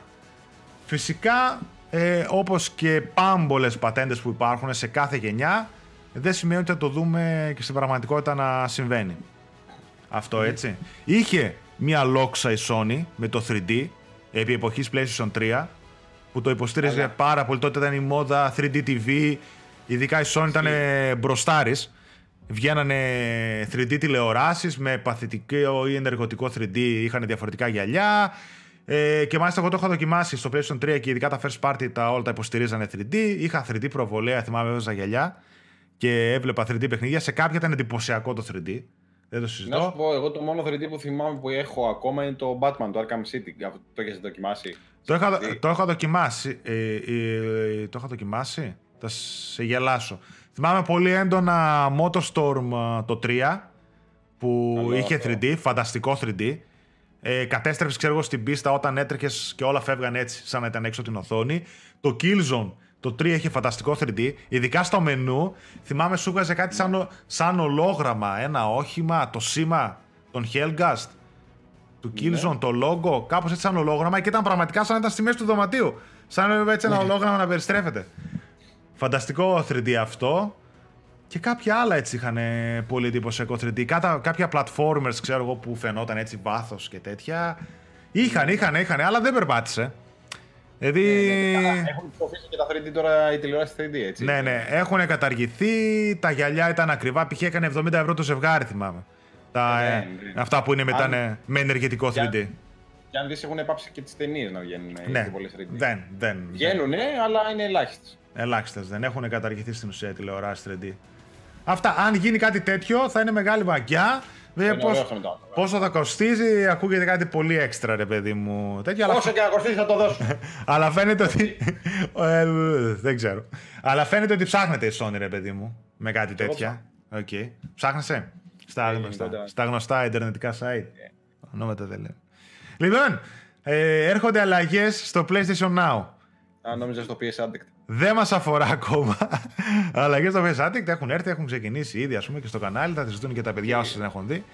Φυσικά, ε, όπως και πάμπολες πατέντες που υπάρχουν σε κάθε γενιά, δεν σημαίνει ότι θα το δούμε και στην πραγματικότητα να συμβαίνει. Αυτό έτσι. Είχε μια λόξα η Sony με το θρι ντι. Επί εποχής PlayStation τρία, που το υποστήριζε Άρα. πάρα πολύ. Τότε ήταν η μόδα θρι ντι τι βι, ειδικά η Sony ήταν μπροστάρης. Βγαίνανε θρι ντι τηλεοράσεις με παθητικό ή ενεργοτικό θρι ντι, είχαν διαφορετικά γυαλιά. Ε, και μάλιστα εγώ το είχα δοκιμάσει στο PlayStation τρία και ειδικά τα first party τα όλα τα υποστηρίζανε θρι ντι. Είχα θρι ντι προβολέα, θυμάμαι, έβαζα γυαλιά και έβλεπα θρι ντι παιχνίδια. Σε κάποια ήταν εντυπωσιακό το θρι ντι. Δεν το συζητώ. Να σου πω, εγώ το μόνο θρι ντι που θυμάμαι που έχω ακόμα είναι το Batman, το Arkham City. Αυτό το έχεις δοκιμάσει. Το είχα, δηλαδή... το είχα δοκιμάσει. Ε, ε, το είχα δοκιμάσει. Θα σε γελάσω. Θυμάμαι πολύ έντονα Motorstorm το τρία που Καλό, είχε αυτό. θρι ντι, φανταστικό θρι ντι. Ε, κατέστρεψες, ξέρω εγώ, στην πίστα όταν έτρεχες και όλα φεύγαν έτσι, σαν να ήταν έξω από την οθόνη. Το Killzone το τρία είχε φανταστικό θρι ντι, ειδικά στο μενού. Θυμάμαι σου βγάζε κάτι σαν, σαν ολόγραμμα, ένα όχημα, το σήμα, τον Hellgast, του Killzone, ναι. το logo, κάπως έτσι σαν ολόγραμμα και ήταν πραγματικά σαν να ήταν στη μέση του δωματίου. Σαν έτσι ένα ναι. ολόγραμμα να περιστρέφεται. Φανταστικό θρι ντι αυτό. Και κάποια άλλα έτσι είχαν πολύ εντυπωσιακό θρι ντι. Κάτα, κάποια platformers, ξέρω εγώ, που φαινόταν έτσι βάθος και τέτοια. Είχαν, είχαν, είχαν, αλλά δεν περπάτησε. Δηλαδή... Ναι, ναι, ναι, έχουν υποφύσει και τα θρι ντι τώρα, οι τηλεοράσεις θρι ντι, έτσι. Ναι, ναι, έχουν καταργηθεί, τα γυαλιά ήταν ακριβά, π.χ. έκανε εβδομήντα ευρώ το ζευγάρι, θυμάμαι. Τα, ναι, ναι, ναι. Αυτά που είναι μετά αν... με ενεργητικό θρι ντι. Και αν, και αν δεις, έχουν πάψει και τις ταινίες να βγαίνουν ναι. πολλές θρι ντι. Δεν, δεν. Βγαίνουνε, αλλά είναι ελάχιστες. Ελάχιστες, δεν έχουν καταργηθεί στην ουσία τηλεοράσεις θρι ντι. Αυτά, αν γίνει κάτι τέτοιο, θα είναι μεγάλη μαγιά. Βέβαια, πόσο, πόσο θα κοστίζει, ακούγεται κάτι πολύ έξτρα, ρε παιδί μου. Τέτοια, όσο αλλά... και να κοστίζει, θα το δώσω. Αλλά φαίνεται ότι. ε, δεν ξέρω. Αλλά φαίνεται ότι ψάχνεται η Sony, ρε παιδί μου, με κάτι τέτοια. Okay. Ψάχνεσαι. Στα γνωστά, στα γνωστά ιντερνετικά site. Yeah. Ονόματα δεν λέω. Λοιπόν, ε, έρχονται αλλαγές στο PlayStation Now. Αν νόμιζα στο πι ες Addict. Δεν μας αφορά ακόμα. Αλλαγές στο πι ες Addict έχουν έρθει, έχουν ξεκινήσει ήδη, ας πούμε, και στο κανάλι. Θα τις δουν και τα παιδιά όσοι δεν έχουν δει.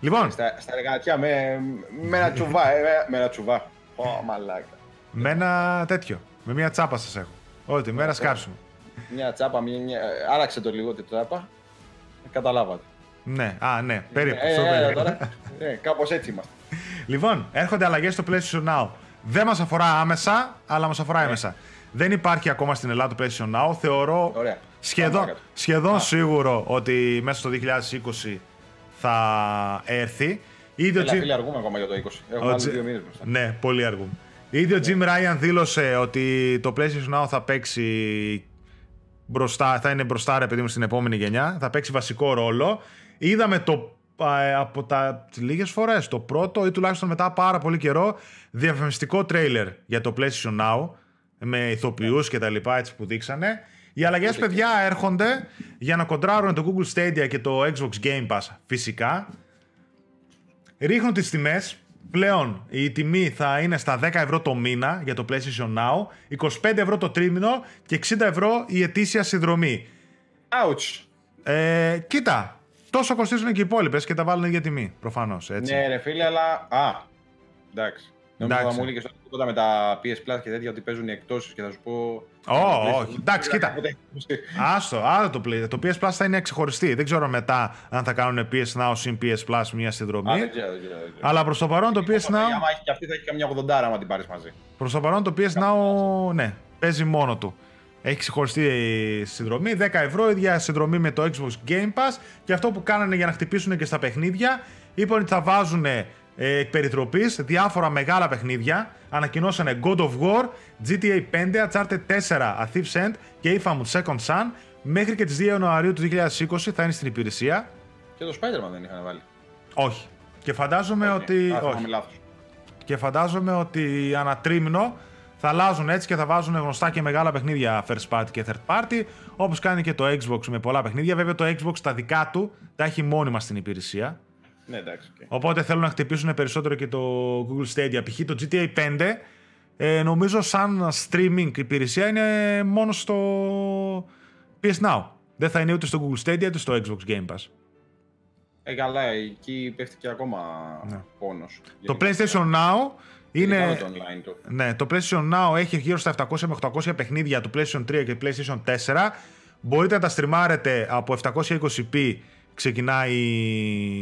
Λοιπόν. Στα, στα εργατιά με, με ένα τσουβά. Με ένα τσουβά. Ω, μαλάκα. Με ένα τέτοιο. Με μια τσάπα σας έχω. Ότι μέρα σκάψουμε. Μια τσάπα, μια, μια... άλλαξε το λίγο την τσάπα. Καταλάβατε. Ναι, α, ναι, περίπου. Ε, ε, ε, τώρα. ε, κάπως έτσι είμαστε. Λοιπόν, έρχονται αλλαγές στο PlayStation Now. Δεν μας αφορά άμεσα, αλλά μας αφορά έμεσα. Δεν υπάρχει ακόμα στην Ελλάδα το PlayStation Now. Θεωρώ Ωραία. σχεδόν, σχεδόν σίγουρο ότι μέσα στο δύο χιλιάδες είκοσι θα έρθει. Ήδη Έλα, ο Jim... φίλοι, αργούμε ακόμα για το είκοσι. Έχουμε άλλους δύο μήνες μπροστά. Ναι, πολύ αργούμε. Ήδη ο Jim Ryan δήλωσε ότι το PlayStation Now θα παίξει μπροστά, θα είναι μπροστά, ρε παιδί μου, στην επόμενη γενιά. Θα παίξει βασικό ρόλο. Είδαμε το από τα λίγες φορές, το πρώτο ή τουλάχιστον μετά πάρα πολύ καιρό, διαφημιστικό τρέιλερ για το PlayStation Now με ηθοποιούς yeah. και τα λοιπά, έτσι που δείξανε. Οι αλλαγές, yeah. παιδιά, έρχονται για να κοντράρουν το Google Stadia και το Xbox Game Pass, φυσικά. Ρίχνουν τις τιμές. Πλέον η τιμή θα είναι στα δέκα ευρώ το μήνα για το PlayStation Now, είκοσι πέντε ευρώ το τρίμηνο και εξήντα ευρώ η ετήσια συνδρομή. Ouch. Ε, κοίτα, τόσο κοστίζουν και οι υπόλοιπες και τα βάλουν για τιμή, προφανώς, έτσι. Ναι, ρε φίλε, αλλά... Α, εντάξει. Νομίζω θα μου έλεγες τότε με τα πι ες Plus και τέτοια ότι παίζουν οι εκτόσεις και θα σου πω... Όχι, oh, εντάξει, κοίτα. Άστο, άρα το, το πι ες Plus θα είναι ξεχωριστή. Δεν ξέρω μετά αν θα κάνουν πι ες Now συν πι ες Plus μια συνδρομή. Α, δεν ξέρω, δεν ξέρω, δεν ξέρω. Αλλά προς το παρόν το πι ες Now... Και αυτή θα έχει καμιά ογδόντα άμα την πάρεις μαζί. Προς το παρόν το πι ες Now, ναι, παίζει μόνο του. Έχει ξεχωριστεί η συνδρομή, δέκα ευρώ, ίδια συνδρομή με το Xbox Game Pass, και αυτό που κάνανε για να χτυπήσουν και στα παιχνίδια, είπαν ότι θα βάζουν ε, περιτροπής διάφορα μεγάλα παιχνίδια, ανακοινώσανε God of War, τζι τι έι πέντε, Uncharted τέσσερα, A Thief's End και Infamous Second Son, μέχρι και τις δύο Ιανουαρίου του δύο χιλιάδες είκοσι θα είναι στην υπηρεσία. Και το Spider-Man δεν είχαν βάλει. Όχι. Και φαντάζομαι okay. ότι... Ά, όχι. Και φαντάζομαι ότι ανατρίμηνο θα αλλάζουν έτσι και θα βάζουν γνωστά και μεγάλα παιχνίδια first party και third party, όπως κάνει και το Xbox με πολλά παιχνίδια. Βέβαια το Xbox τα δικά του τα έχει μόνιμα στην υπηρεσία. Ναι, εντάξει. Okay. Οπότε θέλουν να χτυπήσουν περισσότερο και το Google Stadia. Π.χ. το τζι τι έι πέντε ε, νομίζω σαν streaming υπηρεσία είναι μόνο στο πι ες Now. Δεν θα είναι ούτε στο Google Stadia ούτε στο Xbox Game Pass. Ε, καλά, εκεί πέφτει και ακόμα ναι. πόνος. Το PlayStation Now... Είναι... Το, online του. Ναι, το PlayStation Now έχει γύρω στα επτακόσια με οκτακόσια παιχνίδια του PlayStation τρία και PlayStation τέσσερα. Μπορείτε να τα στριμάρετε από επτακόσια είκοσι πι, ξεκινάει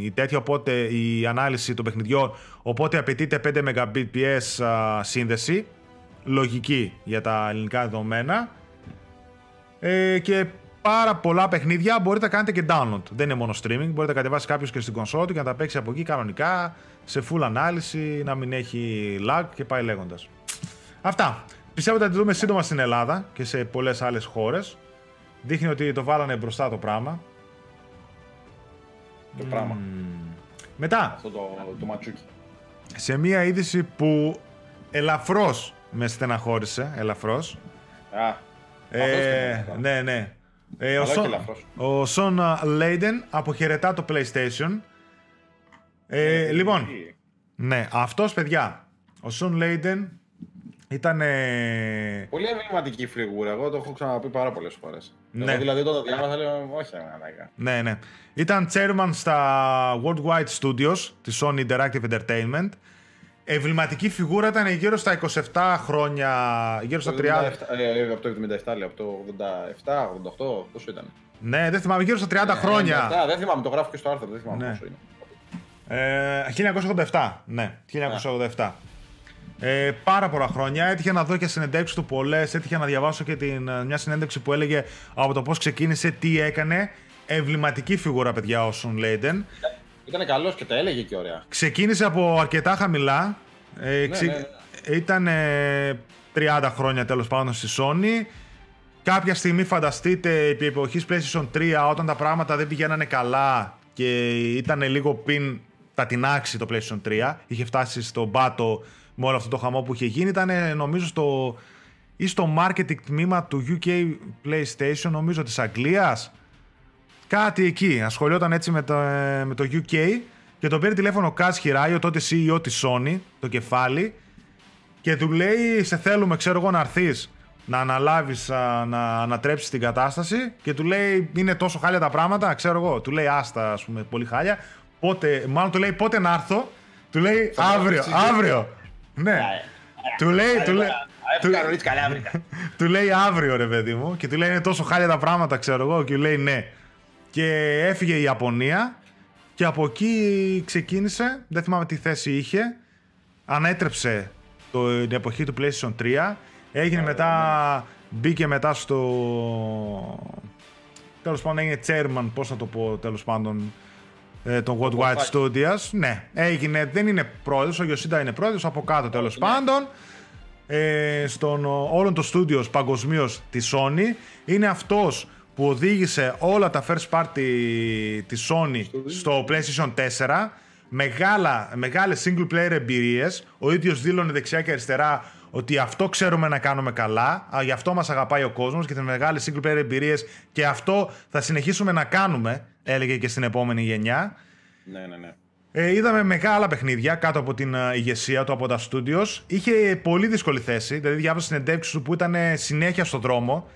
η τέτοια, οπότε η ανάλυση των παιχνιδιών, οπότε απαιτείται πέντε Mbps α, σύνδεση, λογική για τα ελληνικά δεδομένα, ε, και πάρα πολλά παιχνίδια μπορείτε να κάνετε και download. Δεν είναι μόνο streaming, μπορείτε να κατεβάσει κάποιος και στην κονσόλα του και να τα παίξει από εκεί κανονικά, σε full ανάλυση, να μην έχει lag και πάει λέγοντας. Αυτά. Πιστεύω ότι θα τη δούμε σύντομα στην Ελλάδα και σε πολλές άλλες χώρες. Δείχνει ότι το βάλανε μπροστά το πράγμα. Το mm. πράγμα. Μετά. Αυτό το, το ματσούκι. Σε μία είδηση που ελαφρώς με στεναχώρησε ελαφρώς. Α, ε, ναι, ναι. Ε, ο, Σον, ο Σον Λέιντεν αποχαιρετά το PlayStation. Ε, ε, λοιπόν, ε. ναι, αυτός, παιδιά, ο Σον Λέιντεν ήταν... Ε... πολύ εμβληματική φιγούρα, εγώ το έχω ξαναπεί πάρα πολλές φορές. Ναι. Εγώ δηλαδή όταν το διάβασα λέω, όχι, ανάγκη. Ναι, ναι. Ήταν chairman στα Worldwide Studios, της Sony Interactive Entertainment. Ευληματική φιγούρα ήταν γύρω στα είκοσι επτά χρόνια, γύρω στα τριάντα. Ε, από το εβδομήντα επτά, λέω, από το ογδόντα επτά, ογδόντα οκτώ, πόσο ήταν. Ναι, δεν θυμάμαι, γύρω στα τριάντα ε, χρόνια. εβδομήντα επτά, δεν θυμάμαι, το γράφω και στο άρθρο, δεν θυμάμαι ναι. πόσο είναι. Ε, χίλια εννιακόσια ογδόντα επτά, ναι, χίλια εννιακόσια ογδόντα επτά. Ε, πάρα πολλά χρόνια, έτυχε να δω και συνεντεύξεις του πολλές, έτυχε να διαβάσω και την, μια συνέντευξη που έλεγε από το πώς ξεκίνησε, τι έκανε. Εμβληματική φιγούρα, παιδιά, ο Σον Λέιντεν. Ήταν καλός και τα έλεγε και ωραία. Ξεκίνησε από αρκετά χαμηλά. Ε, ξε... ναι, ναι, ναι. Ήταν ε, τριάντα χρόνια τέλος πάντων στη Sony. Κάποια στιγμή, φανταστείτε, επί εποχής PlayStation τρία, όταν τα πράγματα δεν πηγαίνανε καλά και ήταν λίγο πιν τα τεινάξει το PlayStation τρία, είχε φτάσει στον πάτο με όλο αυτό το χαμό που είχε γίνει. Ήταν νομίζω στο, ή στο marketing τμήμα του γιου κέι PlayStation, νομίζω της Αγγλίας. Κάτι εκεί, ασχολιόταν έτσι με το, με το γιου κέι και τον παίρνει τηλέφωνο Κάζ Χιράι, ο τότε σι ι ο της Sony, το κεφάλι, και του λέει, σε θέλουμε, ξέρω εγώ, να έρθεις να αναλάβεις, να ανατρέψεις την κατάσταση, και του λέει, είναι τόσο χάλια τα πράγματα, ξέρω εγώ, του λέει άστα, ας πούμε, πολύ χάλια, πότε, μάλλον του λέει πότε να έρθω, του λέει αύριο, αύριο, ναι, του λέει, του λέει, του λέει αύριο ρε παιδί μου, και του λέει είναι τόσο χάλια τα πράγματα, ξέρω εγώ, και του λέει ναι. Και έφυγε η Ιαπωνία και από εκεί ξεκίνησε, δεν θυμάμαι τι θέση είχε, ανέτρεψε το, την εποχή του PlayStation τρία, έγινε yeah, μετά, yeah. μπήκε μετά στο, τέλος πάντων έγινε chairman, πώς θα το πω τέλος πάντων, ε, των Worldwide Studios, ναι, έγινε, δεν είναι πρόεδρος, ο Ιωσίντα είναι πρόεδρος, από κάτω τέλος yeah. πάντων, ε, στον όλων των studios παγκοσμίως της Sony, είναι αυτός που οδήγησε όλα τα first party της Sony στο PlayStation τέσσερα, μεγάλα, μεγάλες single player εμπειρίες. Ο ίδιος δήλωνε δεξιά και αριστερά ότι αυτό ξέρουμε να κάνουμε καλά, γι' αυτό μας αγαπάει ο κόσμος και τις μεγάλες single player εμπειρίες, και αυτό θα συνεχίσουμε να κάνουμε, έλεγε και στην επόμενη γενιά. Ναι, ναι, ναι. Ε, είδαμε μεγάλα παιχνίδια κάτω από την ηγεσία του, από τα studios. Είχε πολύ δύσκολη θέση, δηλαδή διάβασα συνεντεύξεις του που ήταν συνέχεια στον δρόμο.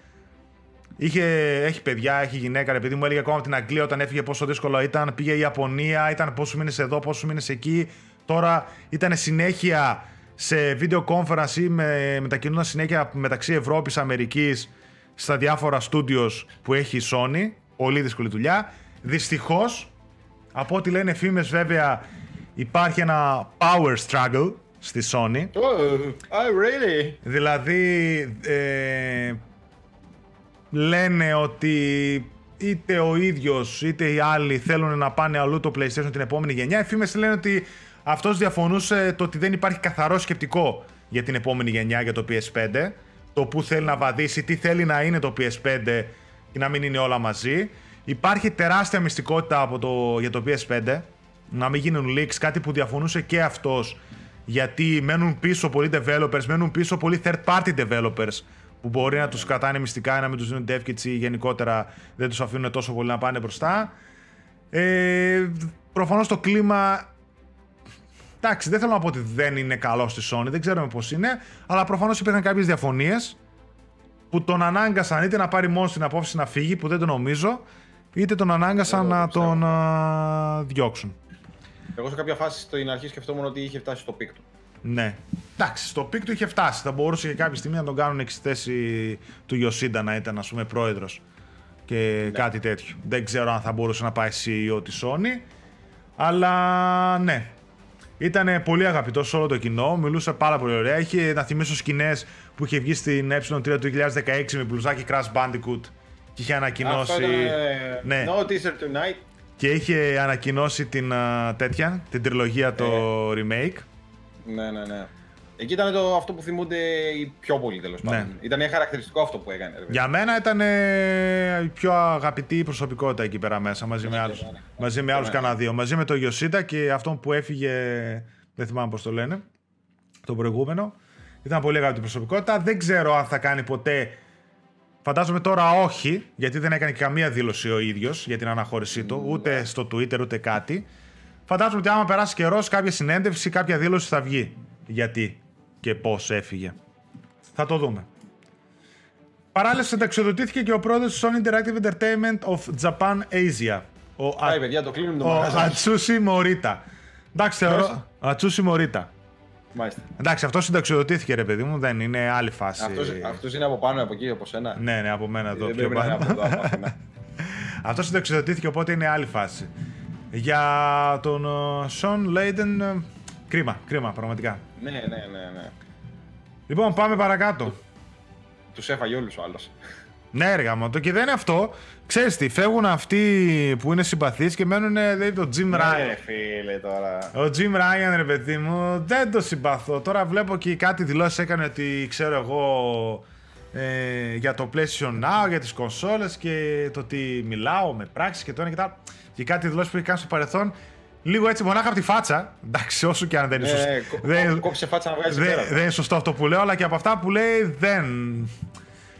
Είχε, έχει παιδιά, έχει γυναίκα, επειδή μου έλεγε ακόμα από την Αγγλία όταν έφυγε πόσο δύσκολο ήταν, πήγε η Ιαπωνία, ήταν πόσο μήνες εδώ, πόσο μήνες εκεί, τώρα ήταν συνέχεια σε video conference ή με, μετακινούνταν συνέχεια μεταξύ Ευρώπης, Αμερικής, στα διάφορα studios που έχει η Sony, πολύ δύσκολη δουλειά. Δυστυχώς, από ό,τι λένε φήμες βέβαια, υπάρχει ένα power struggle στη Sony. Oh, I really. Δηλαδή... Ε, λένε ότι είτε ο ίδιος είτε οι άλλοι θέλουν να πάνε αλλού το PlayStation την επόμενη γενιά. Οι φήμες λένε ότι αυτός διαφωνούσε το ότι δεν υπάρχει καθαρό σκεπτικό για την επόμενη γενιά, για το πι ες φάιβ, το που θέλει να βαδίσει, τι θέλει να είναι το πι ες φάιβ και να μην είναι όλα μαζί. Υπάρχει τεράστια μυστικότητα από το, για το πι ες φάιβ, να μην γίνουν leaks, κάτι που διαφωνούσε και αυτός, γιατί μένουν πίσω πολλοί developers, μένουν πίσω πολλοί third party developers που μπορεί να τους κρατάνε μυστικά ή να μην τους δίνουν devkits ή γενικότερα δεν τους αφήνουν τόσο πολύ να πάνε μπροστά. Ε, προφανώς το κλίμα... εντάξει, δεν θέλω να πω ότι δεν είναι καλό στη Sony, δεν ξέρουμε πώς είναι, αλλά προφανώς υπήρχαν κάποιες διαφωνίες που τον ανάγκασαν είτε να πάρει μόνος την απόφαση να φύγει, που δεν το νομίζω, είτε τον ανάγκασαν να τον α, διώξουν. Εγώ σε κάποια φάση στην αρχή σκεφτόμουν ότι είχε φτάσει στο πικ του. Ναι. Εντάξει, στο πικ του είχε φτάσει. Θα μπορούσε και κάποια στιγμή να τον κάνουν στη θέση του Ιωσίντα, να ήταν, ας πούμε, πρόεδρος και ναι. κάτι τέτοιο. Δεν ξέρω αν θα μπορούσε να πάει σι ι ο της Sony. Αλλά ναι. Ήταν πολύ αγαπητός σε όλο το κοινό. Μιλούσε πάρα πολύ ωραία. Είχε, να θυμίσω, σκηνές που είχε βγει στην ε τρία του δύο χιλιάδες δεκαέξι με μπλουζάκι Crash Bandicoot και είχε ανακοινώσει. Ήταν, ναι. No teaser tonight. Και είχε ανακοινώσει την τέτοια, την τριλογία, το yeah. remake. Ναι, ναι, ναι. Εκεί ήταν το, αυτό που θυμούνται οι πιο πολλοί τέλος πάντων. Ναι. Ήταν χαρακτηριστικό αυτό που έκανε. Ρε. Για μένα ήταν η πιο αγαπητή προσωπικότητα εκεί πέρα μέσα, μαζί με άλλους, μαζί με άλλους κανένα δύο. Μαζί με τον Ιωσίντα και αυτόν που έφυγε, δεν θυμάμαι πώς το λένε, τον προηγούμενο. Ήταν πολύ αγαπητή προσωπικότητα. Δεν ξέρω αν θα κάνει ποτέ. Φαντάζομαι τώρα όχι, γιατί δεν έκανε καμία δήλωση ο ίδιος για την αναχώρησή του, ούτε στο Twitter ούτε κάτι. Φαντάζομαι ότι άμα περάσει καιρός, κάποια συνέντευξη, κάποια δήλωση θα βγει. Γιατί και πώς έφυγε. Θα το δούμε. Παράλληλα, συνταξιοδοτήθηκε και ο πρόεδρος του Sony Interactive Entertainment of Japan Asia. Ο, Ά, α... παιδιά, το κλείνουμε το μαγαζί. Ο Ατσούσι Μωρίτα. Εντάξει, θεωρώ. Ατσούσι Μωρίτα. Μάλιστα. Εντάξει, αυτό συνταξιοδοτήθηκε, ρε παιδί μου, δεν είναι άλλη φάση. Αυτό είναι από πάνω, από εκεί, από σένα. Ναι, ναι, από μένα εδώ. Πιο πάνω. Από εδώ, από μένα. Αυτό συνταξιοδοτήθηκε, οπότε είναι άλλη φάση. Για τον Σον Λέιντεν. Κρίμα, κρίμα, πραγματικά. Ναι, ναι, ναι, ναι. Λοιπόν, πάμε παρακάτω. Τους έφαγε όλους ο άλλος. Ναι, ρε γαμώτο, και δεν είναι αυτό. Ξέρεις τι, φεύγουν αυτοί που είναι συμπαθείς και μένουν, δηλαδή, το Jim Ryan. Ναι, φίλε, τώρα. Ο Jim Ryan, ρε παιδί μου, δεν το συμπαθώ. Τώρα βλέπω και κάτι δηλώσεις έκανε ότι, ξέρω εγώ, ε, για το PlayStation Now, για τις κονσόλες και το ότι μιλάω με πράξεις και το ένα και τα. Και κάτι δηλώσεις που έχει κάνει στο παρελθόν. Λίγο έτσι μονάχα από τη φάτσα. Εντάξει, όσο και αν δεν είναι σωστό. Ε, δεν, κόψε φάτσα να βγάζει πέρα. Δεν είναι σωστό αυτό που λέω, αλλά και από αυτά που λέει δεν.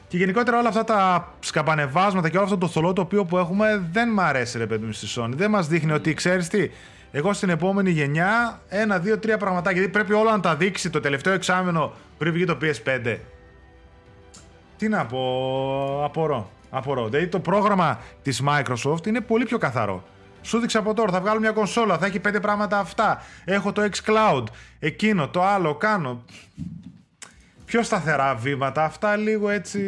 Και γενικότερα όλα αυτά τα σκαμπανεβάσματα και όλο αυτό το θολό το οποίο που έχουμε δεν μ' αρέσει, ρε παιδί μου, στη Sony. Δεν μας δείχνει mm. ότι ξέρεις τι, εγώ στην επόμενη γενιά ένα, δύο, τρία πραγματάκια. Γιατί πρέπει όλα να τα δείξει το τελευταίο εξάμηνο πριν βγει το πι ες φάιβ. Τι να πω, απορώ. απορώ. Δηλαδή το πρόγραμμα της Microsoft είναι πολύ πιο καθαρό. Σου δείξα από τώρα, θα βγάλω μια κονσόλα, θα έχει πέντε πράγματα αυτά. Έχω το xCloud, εκείνο, το άλλο, κάνω. Πιο σταθερά βήματα, αυτά λίγο έτσι.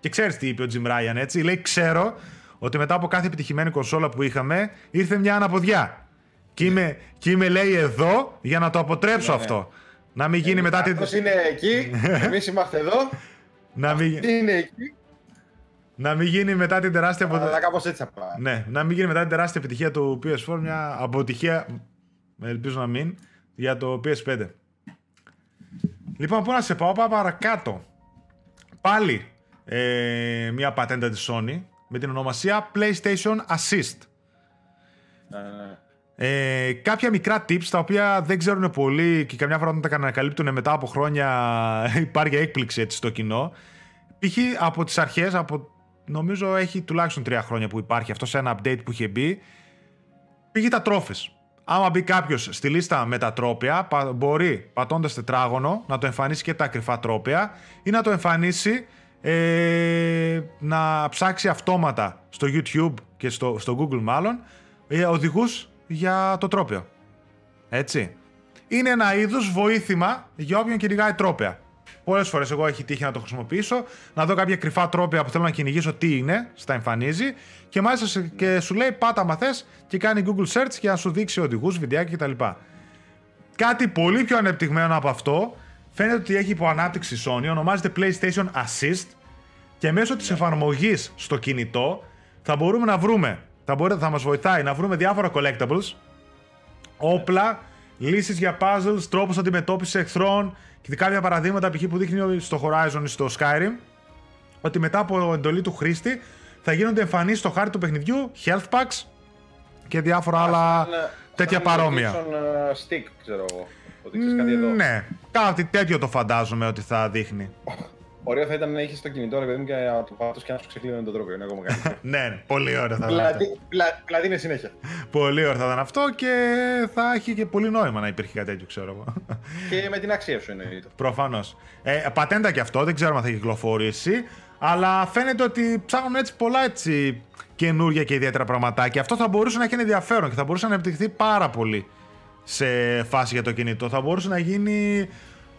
Και ξέρεις τι είπε ο Jim Ryan, έτσι. Λέει, ξέρω ότι μετά από κάθε επιτυχημένη κονσόλα που είχαμε, ήρθε μια αναποδιά. Και είμαι, και είμαι λέει, εδώ για να το αποτρέψω ναι, αυτό. Ναι. Να μην γίνει ε, μετά την. Αυτός είναι εκεί, εμείς είμαστε εδώ. Να μην... είναι εκεί. Να μην γίνει μετά την τεράστια αποτυχία. Αλλά κάπως έτσι απλά. Ναι, να μην γίνει μετά την τεράστια επιτυχία του πι ες φορ, μια αποτυχία, ελπίζω να μην, για το πι ες φάιβ. Λοιπόν, πού να σε πάω, πάω παρακάτω. Πάλι ε, μια πατέντα της Sony με την ονομασία PlayStation Assist. Ναι, ναι. Ε, κάποια μικρά tips τα οποία δεν ξέρουν πολύ και καμιά φορά όταν τα ανακαλύπτουν μετά από χρόνια υπάρχει έκπληξη έτσι, στο κοινό. Π.χ. από τις αρχές, από, νομίζω έχει τουλάχιστον τρία χρόνια που υπάρχει αυτό σε ένα update που είχε μπει, πήγε τα τρόφες. Άμα μπει κάποιος στη λίστα με τα τρόπια, μπορεί πατώντας τετράγωνο να το εμφανίσει και τα κρυφά τρόπια ή να το εμφανίσει ε, να ψάξει αυτόματα στο YouTube και στο, στο Google μάλλον ε, οδηγούς για το τρόπιο. Έτσι. Είναι ένα είδος βοήθημα για όποιον κυνηγάει τρόπια. Πολλές φορές εγώ έχει τύχει να το χρησιμοποιήσω, να δω κάποια κρυφά τρόπια που θέλω να κυνηγήσω τι είναι, στα εμφανίζει και μάλιστα και σου λέει πάτα άμα θες και κάνει Google search για να σου δείξει οδηγούς, βιντεάκια κτλ. Κάτι πολύ πιο ανεπτυγμένο από αυτό φαίνεται ότι έχει υποανάπτυξη Sony, ονομάζεται PlayStation Assist και μέσω της εφαρμογής στο κινητό θα μπορούμε να βρούμε, θα, μπορεί, θα μας βοηθάει να βρούμε διάφορα collectables, όπλα, λύσεις για puzzles, τρόπους αντιμετώπισης εχθρών και κάποια παραδείγματα π.χ. που δείχνει στο Horizon ή στο Skyrim ότι μετά από εντολή του χρήστη θα γίνονται εμφανείς στο χάρτη του παιχνιδιού, health packs και διάφορα Ά, άλλα σαν, τέτοια σαν παρόμοια. Σαν stick, ξέρω εγώ, ότι ξέρεις κάτι εδώ. Ναι, κάτι τέτοιο το φαντάζομαι ότι θα δείχνει. Ωραίο θα ήταν να έχεις το κινητό, ρε παιδί μου, και να το πάτους και να σου ξεκλίνει τον τρόπο, είναι ακόμα καλύτερο. Ναι, πολύ ωραίο θα ήταν αυτό. Πλατίνε συνέχεια. Πολύ ωραίο θα ήταν αυτό και θα έχει και πολύ νόημα να υπήρχε κάτι τέτοιο, ξέρω εγώ. Και με την αξία σου εννοείται. Προφανώς. Ε, πατέντα και αυτό, δεν ξέρουμε αν θα κυκλοφορήσει, αλλά φαίνεται ότι ψάχνουν έτσι πολλά έτσι καινούργια και ιδιαίτερα πραγματάκια. Αυτό θα μπορούσε να έχει ενδιαφέρον και θα μπορούσε να ανεπτυχθεί πάρα πολύ σε φάση για το κινητό. Θα μπορούσε να γίνει.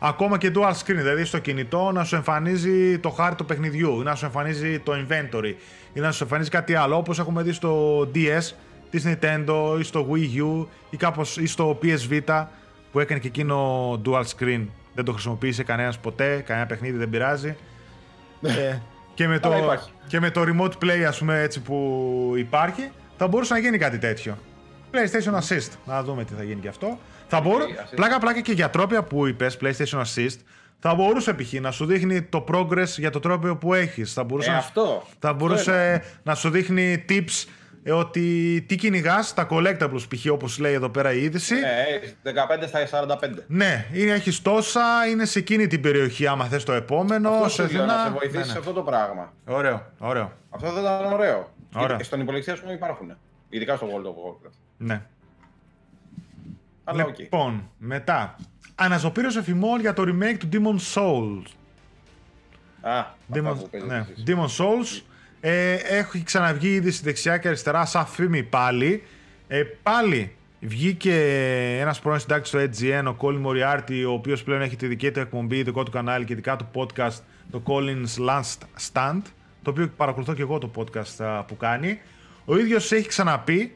Ακόμα και dual screen, δηλαδή στο κινητό να σου εμφανίζει το χάρτη του παιχνιδιού ή να σου εμφανίζει το inventory ή να σου εμφανίζει κάτι άλλο, όπως έχουμε δει στο ντι ες της Nintendo ή στο Wii U ή, κάπως, ή στο πι ες Vita που έκανε και εκείνο dual screen. Δεν το χρησιμοποίησε κανένας ποτέ, κανένα παιχνίδι δεν πειράζει. ε, και, με το, και με το remote play, ας πούμε, έτσι που υπάρχει, θα μπορούσε να γίνει κάτι τέτοιο. PlayStation Assist, να δούμε τι θα γίνει και αυτό. Θα μπορού... Πλάκα πλάκα και για τρόπια που είπες, PlayStation Assist, θα μπορούσε π.χ. να σου δείχνει το progress για το τρόπιο που έχεις. Θα μπορούσε, ε, να... Αυτό. Θα μπορούσε να σου δείχνει tips ότι τι κυνηγάς, τα collectables π.χ. όπως λέει εδώ πέρα η είδηση. Ναι, δεκαπέντε στα σαράντα πέντε. Ναι, είναι, έχεις τόσα, είναι σε εκείνη την περιοχή άμα θες το επόμενο. Αυτό σου λέω, να σε βοηθήσει ναι, ναι. σε αυτό το πράγμα. Ωραίο, ωραίο. Αυτό δεν ήταν ωραίο. Ωραία. Και στον υπολογιστή σου υπάρχουν, ειδικά στο World of Warcraft. Ναι. Αλλά λοιπόν, okay. μετά, αναζωπήρωσε εφημών για το remake του Demon Souls. Α, Demon, ναι. Demon Souls. Ε, έχει ξαναβγεί ήδη στη δεξιά και αριστερά σαν φήμη πάλι. Ε, πάλι βγήκε ένας πρώην συντάκτης στο έι τζι εν, ο Colin Moriarty, ο οποίος πλέον έχει τη δική του εκπομπή, δικό του κανάλι και δικά του podcast, το Colin's Last Stand, το οποίο παρακολουθώ και εγώ το podcast που κάνει. Ο ίδιος έχει ξαναπεί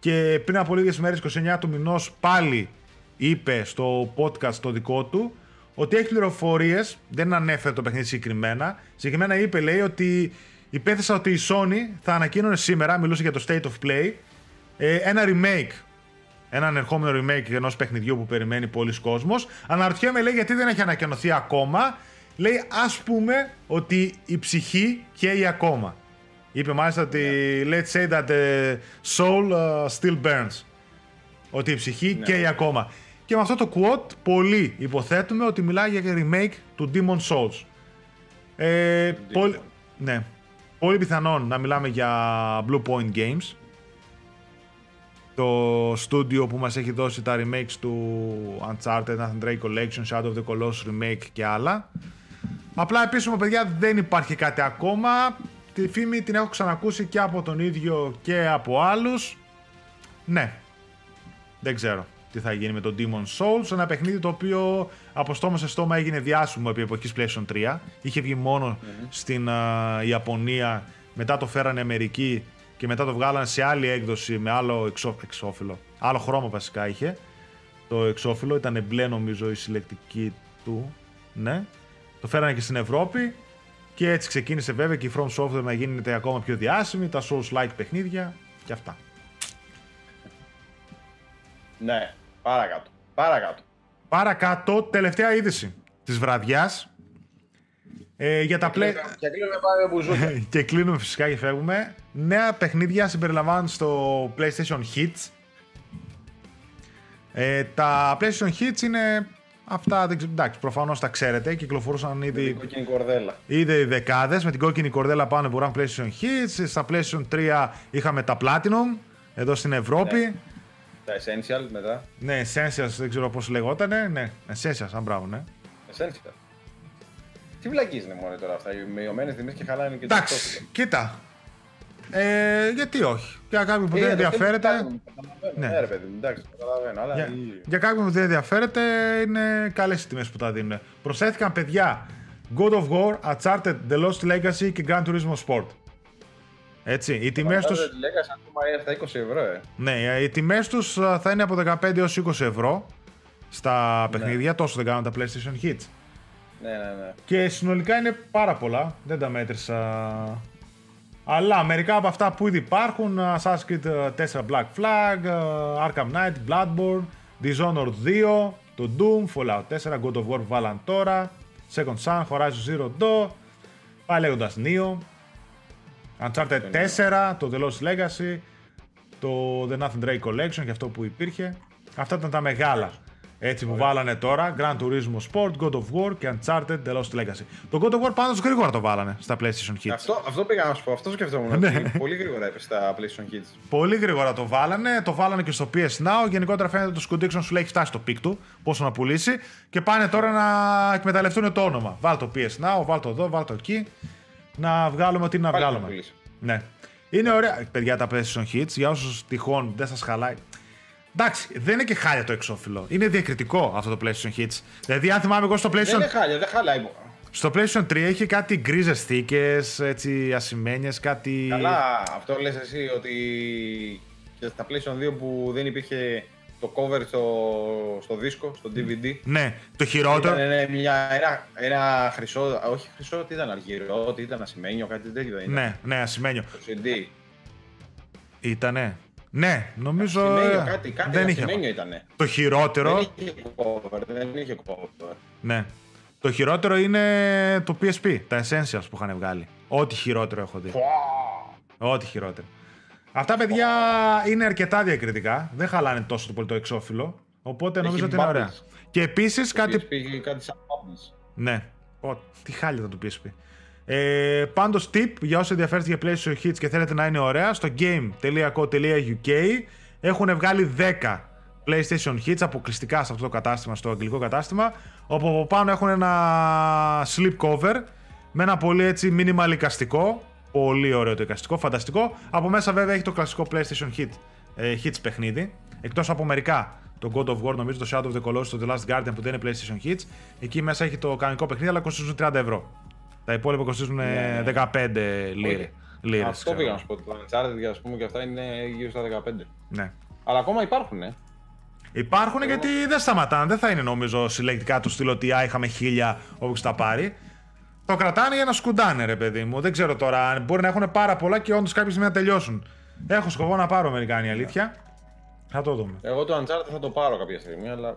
και πριν από λίγες μέρες, είκοσι εννέα του μηνός, πάλι είπε στο podcast το δικό του ότι έχει πληροφορίες, δεν ανέφερε το παιχνίδι συγκεκριμένα. Συγκεκριμένα είπε, λέει, ότι υπέθεσα ότι η Sony θα ανακοίνωνε σήμερα, μιλούσε για το State of Play, ένα remake, έναν ερχόμενο remake ενός παιχνιδιού που περιμένει πολλοί κόσμος. Αναρωτιέμαι, λέει, γιατί δεν έχει ανακοινωθεί ακόμα. Λέει, ας πούμε ότι η ψυχή καίει ακόμα. Είπε μάλιστα ότι yeah. let's say that the soul still burns. Ότι η ψυχή yeah. καίει ακόμα. Και με αυτό το quote πολλοί υποθέτουμε ότι μιλάει για remake του Demon Souls. Ε, πολύ, Demon. Ναι. Πολύ πιθανόν να μιλάμε για Blue Point Games, το στούντιο που μας έχει δώσει τα remakes του Uncharted, Nathan Drake Collection, Shadow of the Colossus remake και άλλα. Απλά επίσημα, παιδιά, δεν υπάρχει κάτι ακόμα. Τη φήμη την έχω ξανακούσει και από τον ίδιο και από άλλους. Ναι, δεν ξέρω τι θα γίνει με τον Demon's Souls, ένα παιχνίδι το οποίο από στόμα σε στόμα έγινε διάσημο επί εποχής PlayStation τρία. Είχε βγει μόνο mm-hmm. στην α, Ιαπωνία, μετά το φέρανε Αμερική και μετά το βγάλανε σε άλλη έκδοση με άλλο εξώ, εξώφυλλο. Άλλο χρώμα βασικά είχε το εξώφυλλο, ήταν μπλε νομίζω η συλλεκτική του. Ναι. Το φέρανε και στην Ευρώπη και έτσι ξεκίνησε βέβαια και η From Software να γίνεται ακόμα πιο διάσημη, τα Souls-like παιχνίδια και αυτά. Ναι, παρακάτω, παρακάτω. Παρακάτω, τελευταία είδηση της βραδιάς. Ε, για τα πλέ... Και κλείνουμε πάλι μπουζούκα. Και κλείνουμε φυσικά και φεύγουμε. Νέα παιχνίδια συμπεριλαμβάνουν στο PlayStation Hits. Ε, τα PlayStation Hits είναι αυτά, δεν ξέρω, εντάξει, προφανώς τα ξέρετε. Κυκλοφορούσαν ήδη... Με την κόκκινη κορδέλα. Ήδη δεκάδες, με την κόκκινη κορδέλα πάνω μπορούν PlayStation Hits. Στα PlayStation τρία είχαμε τα Platinum, εδώ στην Ευρώπη. Ναι. Τα Essential μετά. Ναι, Essentials, δεν ξέρω πώς λεγότανε. Ναι, Essentials, αν μπράβο, ναι. Essentials. Τι βλακείς είναι μόνο τώρα αυτά, οι μειωμένες τιμές και χαλάνε και τα κόμματα. Εντάξει, κοίτα. Ε, γιατί όχι. Για κάποιον που ε, δεν ενδιαφέρεται. Ναι, ναι, ρε παιδί, εντάξει, καταλαβαίνω. Αλλά... Για, για κάποιον που δεν ενδιαφέρεται, είναι καλές οι τιμές που τα δίνουν. Προσθέθηκαν, παιδιά, God of War, Uncharted, The Lost Legacy και Gran Turismo Sport. Έτσι, οι τιμές τους... είκοσι ευρώ, ε. Ναι, οι τιμές τους θα είναι από δεκαπέντε έως είκοσι ευρώ στα παιχνίδια, ναι. Τόσο δεν κάνουν τα PlayStation Hits. Ναι, ναι, ναι. Και συνολικά είναι πάρα πολλά, δεν τα μέτρησα. Αλλά μερικά από αυτά που ήδη υπάρχουν, Assassin's Creed τέσσερα Black Flag, Arkham Knight, Bloodborne, Dishonored δύο, το Doom, Fallout τέσσερα, God of War βάλαν τώρα, Second Sun, Horizon Zero Dawn, πάει λέγοντας Neo, Uncharted τέσσερα, το The Lost Legacy, το The Nathan Drake Collection και αυτό που υπήρχε. Αυτά ήταν τα μεγάλα, έτσι που βάλανε τώρα, Gran Turismo Sport, God of War και Uncharted The Lost Legacy. Το God of War πάντως γρήγορα το βάλανε στα PlayStation Hits. Αυτό, αυτό πήγα να σου πω, αυτό σκεφτόμουν. Πολύ γρήγορα έπεσε στα PlayStation Hits. Πολύ γρήγορα το βάλανε, το βάλανε και στο Πι Ες Νάου, γενικότερα φαίνεται το Squid Action σου λέει έχει φτάσει το πικ του, πόσο να πουλήσει και πάνε τώρα να εκμεταλλευτούν το όνομα. Βάλ το Πι Ες Νάου, βάλ το εδώ, βάλ το εκεί. Να βγάλουμε ό,τι να βγάλουμε. Ναι. Είναι ωραία, παιδιά, τα PlayStation Hits. Για όσους τυχόν δεν σας χαλάει. Εντάξει, δεν είναι και χάλια το εξώφυλλο. Είναι διακριτικό αυτό το PlayStation Hits. Δηλαδή, αν θυμάμαι εγώ στο PlayStation. Δεν είναι χάλια, δεν χαλάει. Στο PlayStation τρία είχε κάτι γκρίζες θήκες, έτσι ασημένιες, κάτι. Καλά, αυτό λες εσύ ότι. Και στα PlayStation δύο που δεν υπήρχε το cover στο, στο δίσκο, στο ντι βι ντι. Ναι, το χειρότερο. Ήταν ένα, ένα, ένα χρυσό, όχι χρυσό, τι ήταν αργυρό, ότι ήταν ασημένιο, κάτι τέτοιο ήταν. Ναι, ναι, ασημένιο. Το σι ντι. Ήτανε. Ναι, νομίζω ασημένιο, κάτι, κάτι δεν είχε. Ήτανε. Το χειρότερο. Δεν είχε cover, δεν είχε cover. Ναι. Το χειρότερο είναι το Πι Ες Πι, τα Essentials που είχαν βγάλει. Ό,τι χειρότερο έχω δει. Wow. Ό,τι χειρότερο. Αυτά, παιδιά, είναι αρκετά διακριτικά. Δεν χαλάνε τόσο το πολύ το εξώφυλλο. Οπότε νομίζω ότι είναι ωραία. Και επίσης κάτι. Πήγε κάτι σαν πάπνες. Ναι. Ό, τι χάλι θα του πεις πει. Ε, πάντως, tip για όσοι ενδιαφέρεστε για PlayStation Hits και θέλετε να είναι ωραία, στο game τελεία co.uk έχουν βγάλει δέκα PlayStation Hits αποκλειστικά σε αυτό το κατάστημα, στο αγγλικό κατάστημα, όπου από πάνω έχουν ένα sleep cover με ένα πολύ έτσι minimal εικαστικό. Πολύ ωραίο το εικαστικό, φανταστικό. Από μέσα βέβαια έχει το κλασικό PlayStation Hit, ε, Hits παιχνίδι, εκτός από μερικά. Το God of War, νομίζω, το Shadow of the Colossus, το The Last Guardian που δεν είναι PlayStation Hits. Εκεί μέσα έχει το κανονικό παιχνίδι, αλλά κοστίζουν τριάντα ευρώ. Τα υπόλοιπα κοστίζουν ναι, ναι. δεκαπέντε λίρες. Okay. Αυτό πήγα να σου πω. Το Uncharted, ας πούμε, και αυτά είναι γύρω στα δεκαπέντε. Ναι. Αλλά ακόμα υπάρχουν. Ε. Υπάρχουν εγώ... γιατί δεν σταματάνε. Δεν θα είναι, νομίζω, συλλεκτικά του στυλ ότι είχαμε χίλια όποιος τα πάρει. Το κρατάνε για να σκουντάνε, ρε παιδί μου. Δεν ξέρω τώρα. Μπορεί να έχουν πάρα πολλά και όντως κάποια στιγμή να τελειώσουν. Έχω σκοπό να πάρω μερικά, είναι η αλήθεια. Θα το δούμε. Εγώ το Uncharted θα το πάρω κάποια στιγμή, αλλά...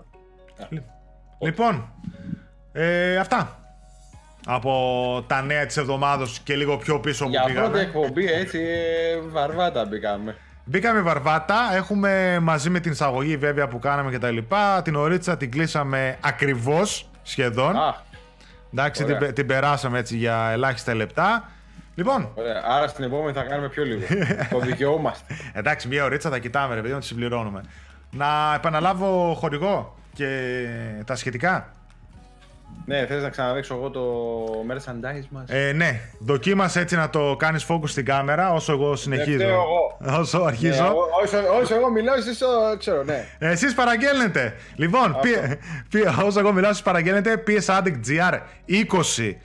Λοιπόν, ε, αυτά. Από τα νέα της εβδομάδος και λίγο πιο πίσω που για πήγαμε. Για πρώτη εκπομπή έτσι βαρβάτα μπήκαμε. Μπήκαμε βαρβάτα, έχουμε μαζί με την εισαγωγή βέβαια που κάναμε και τα λοιπά. Την ωρίτσα την κλείσαμε ακριβώς σχεδόν. Α, εντάξει, την, την περάσαμε έτσι για ελάχιστα λεπτά. Λοιπόν. Ωραία, άρα στην επόμενη θα κάνουμε πιο λίγο. Το δικαιούμαστε. Εντάξει, μία ωρίτσα θα κοιτάμε, ρε παιδί, να τη συμπληρώνουμε. Να επαναλάβω χορηγό και τα σχετικά. Ναι, θες να ξαναδέξω εγώ το merchandise μας. Ε, ναι, δοκίμασε έτσι να το κάνεις focus στην κάμερα όσο εγώ συνεχίζω. Εγώ. Όσο αρχίζω. Ναι, εγώ, όσο, όσο εγώ μιλάω, εσείς ξέρω, ναι. Εσείς παραγγέλνετε. Λοιπόν, πι, πι, όσο εγώ μιλάω, εσείς παραγγέλνετε. πι ες Addict τζι αρ είκοσι.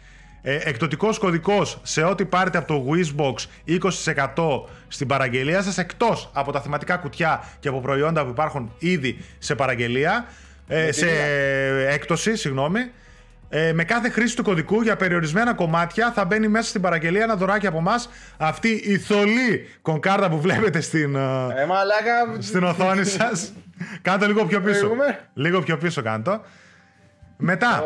Εκπτωτικός κωδικός σε ό,τι πάρετε από το WizBox, είκοσι τοις εκατό στην παραγγελία σας, εκτός από τα θεματικά κουτιά και από προϊόντα που υπάρχουν ήδη σε παραγγελία, ε, σε ε, έκπτωση, συγγνώμη. Ε, με κάθε χρήση του κωδικού για περιορισμένα κομμάτια θα μπαίνει μέσα στην παραγγελία ένα δωράκι από εμάς. Αυτή η θολή κονκάρδα που βλέπετε στην, ε, μαλάκα... στην οθόνη σας. Κάντε λίγο πιο πίσω. Λίγο πιο πίσω κάντο. Μετά...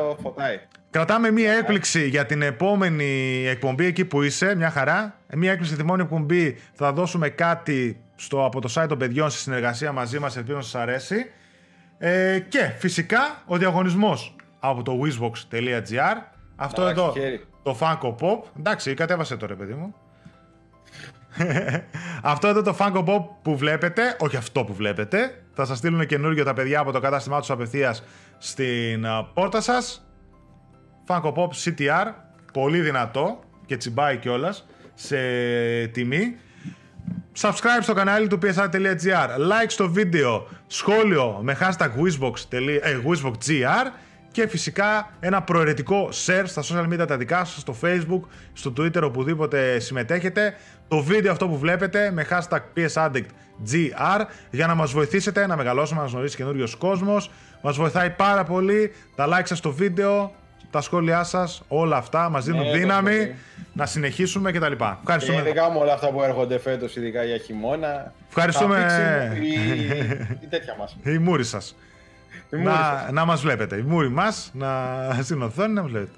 Κρατάμε μία έκπληξη για την επόμενη εκπομπή, εκεί που είσαι, μια χαρά. Μία έκπληξη για την επόμενη εκπομπή, θα δώσουμε κάτι στο, από το site των παιδιών, στη συνεργασία μαζί μας, ελπίζω να σας αρέσει. Ε, και φυσικά ο διαγωνισμός από το wizbox τελεία τζι αρ. Αυτό Ά, εδώ, χέρι. Το Funko Pop. Εντάξει, κατέβασε τώρα, παιδί μου. Αυτό εδώ το Funko Pop που βλέπετε, όχι αυτό που βλέπετε, θα σας στείλουν καινούργιο τα παιδιά από το κατάστημά τους απευθείας στην uh, πόρτα σας. Funko Pop σι τι αρ, πολύ δυνατό και τσιμπάει κιόλας σε τιμή. Subscribe στο κανάλι του πι ες αρ τελεία τζι αρ, like στο βίντεο, σχόλιο με hashtag wizbox.gr και φυσικά ένα προαιρετικό share στα social media τα δικά σας, στο Facebook, στο Twitter, οπουδήποτε συμμετέχετε. Το βίντεο αυτό που βλέπετε με hashtag πι ες addict τζι αρ για να μας βοηθήσετε να μεγαλώσουμε, να μας γνωρίσει καινούριος κόσμος. Μας βοηθάει πάρα πολύ τα like σας στο βίντεο, τα σχόλιά σας, όλα αυτά μας δίνουν ναι, δύναμη να συνεχίσουμε κτλ. Ευχαριστούμε. Και ειδικά με όλα αυτά που έρχονται φέτος, ειδικά για χειμώνα. Ευχαριστούμε. Η, η τέτοια μας. Η μούρη σας. Η μούρη να, σας. Να μας βλέπετε. Η μούρη μας να στην οθόνη να μας βλέπετε.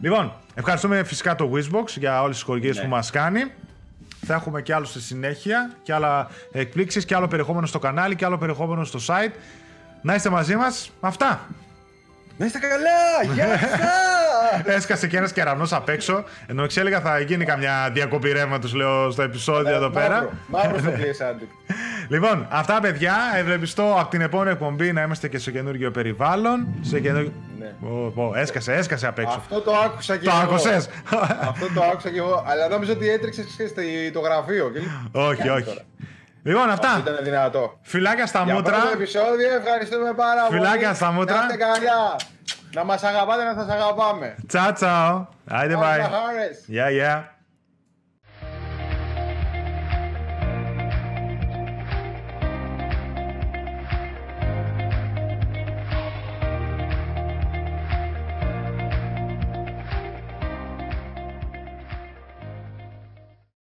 Λοιπόν, ευχαριστούμε φυσικά το Wizbox για όλες τις χορηγίες ναι. που μας κάνει. Θα έχουμε και άλλο στη συνέχεια και άλλα εκπλήξεις και άλλο περιεχόμενο στο κανάλι και άλλο περιεχόμενο στο site. Να είστε μαζί μας. Αυτά. Να είστε καλά! Γεια σας! Έσκασε και ένας κεραυνός απ' έξω. Ενώ εξέλεγα θα γίνει καμιά διακοπή ρεύματος, λέω, στο επεισόδιο εδώ πέρα. Μαύρο στο πλαίσιο, Άντρικ. Λοιπόν, αυτά παιδιά. Ευελπιστώ από την επόμενη εκπομπή να είμαστε και σε καινούργιο περιβάλλον. Σε καινούργιο. Έσκασε, έσκασε απ' έξω. Αυτό το άκουσα και εγώ. Το άκουσες. Αυτό το άκουσα και εγώ. Αλλά νόμιζα ότι έτρεξες στο γραφείο. Όχι, όχι. Λοιπόν, αυτά. Φιλάκια στα μούτρα. Για το επεισόδιο, ευχαριστούμε πάρα πολύ. Φιλάκια στα μούτρα. Να είστε καλά. Να μας αγαπάτε, να σας αγαπάμε. Τσάου, τσάου. Άιντε, bye. Γεια, γεια.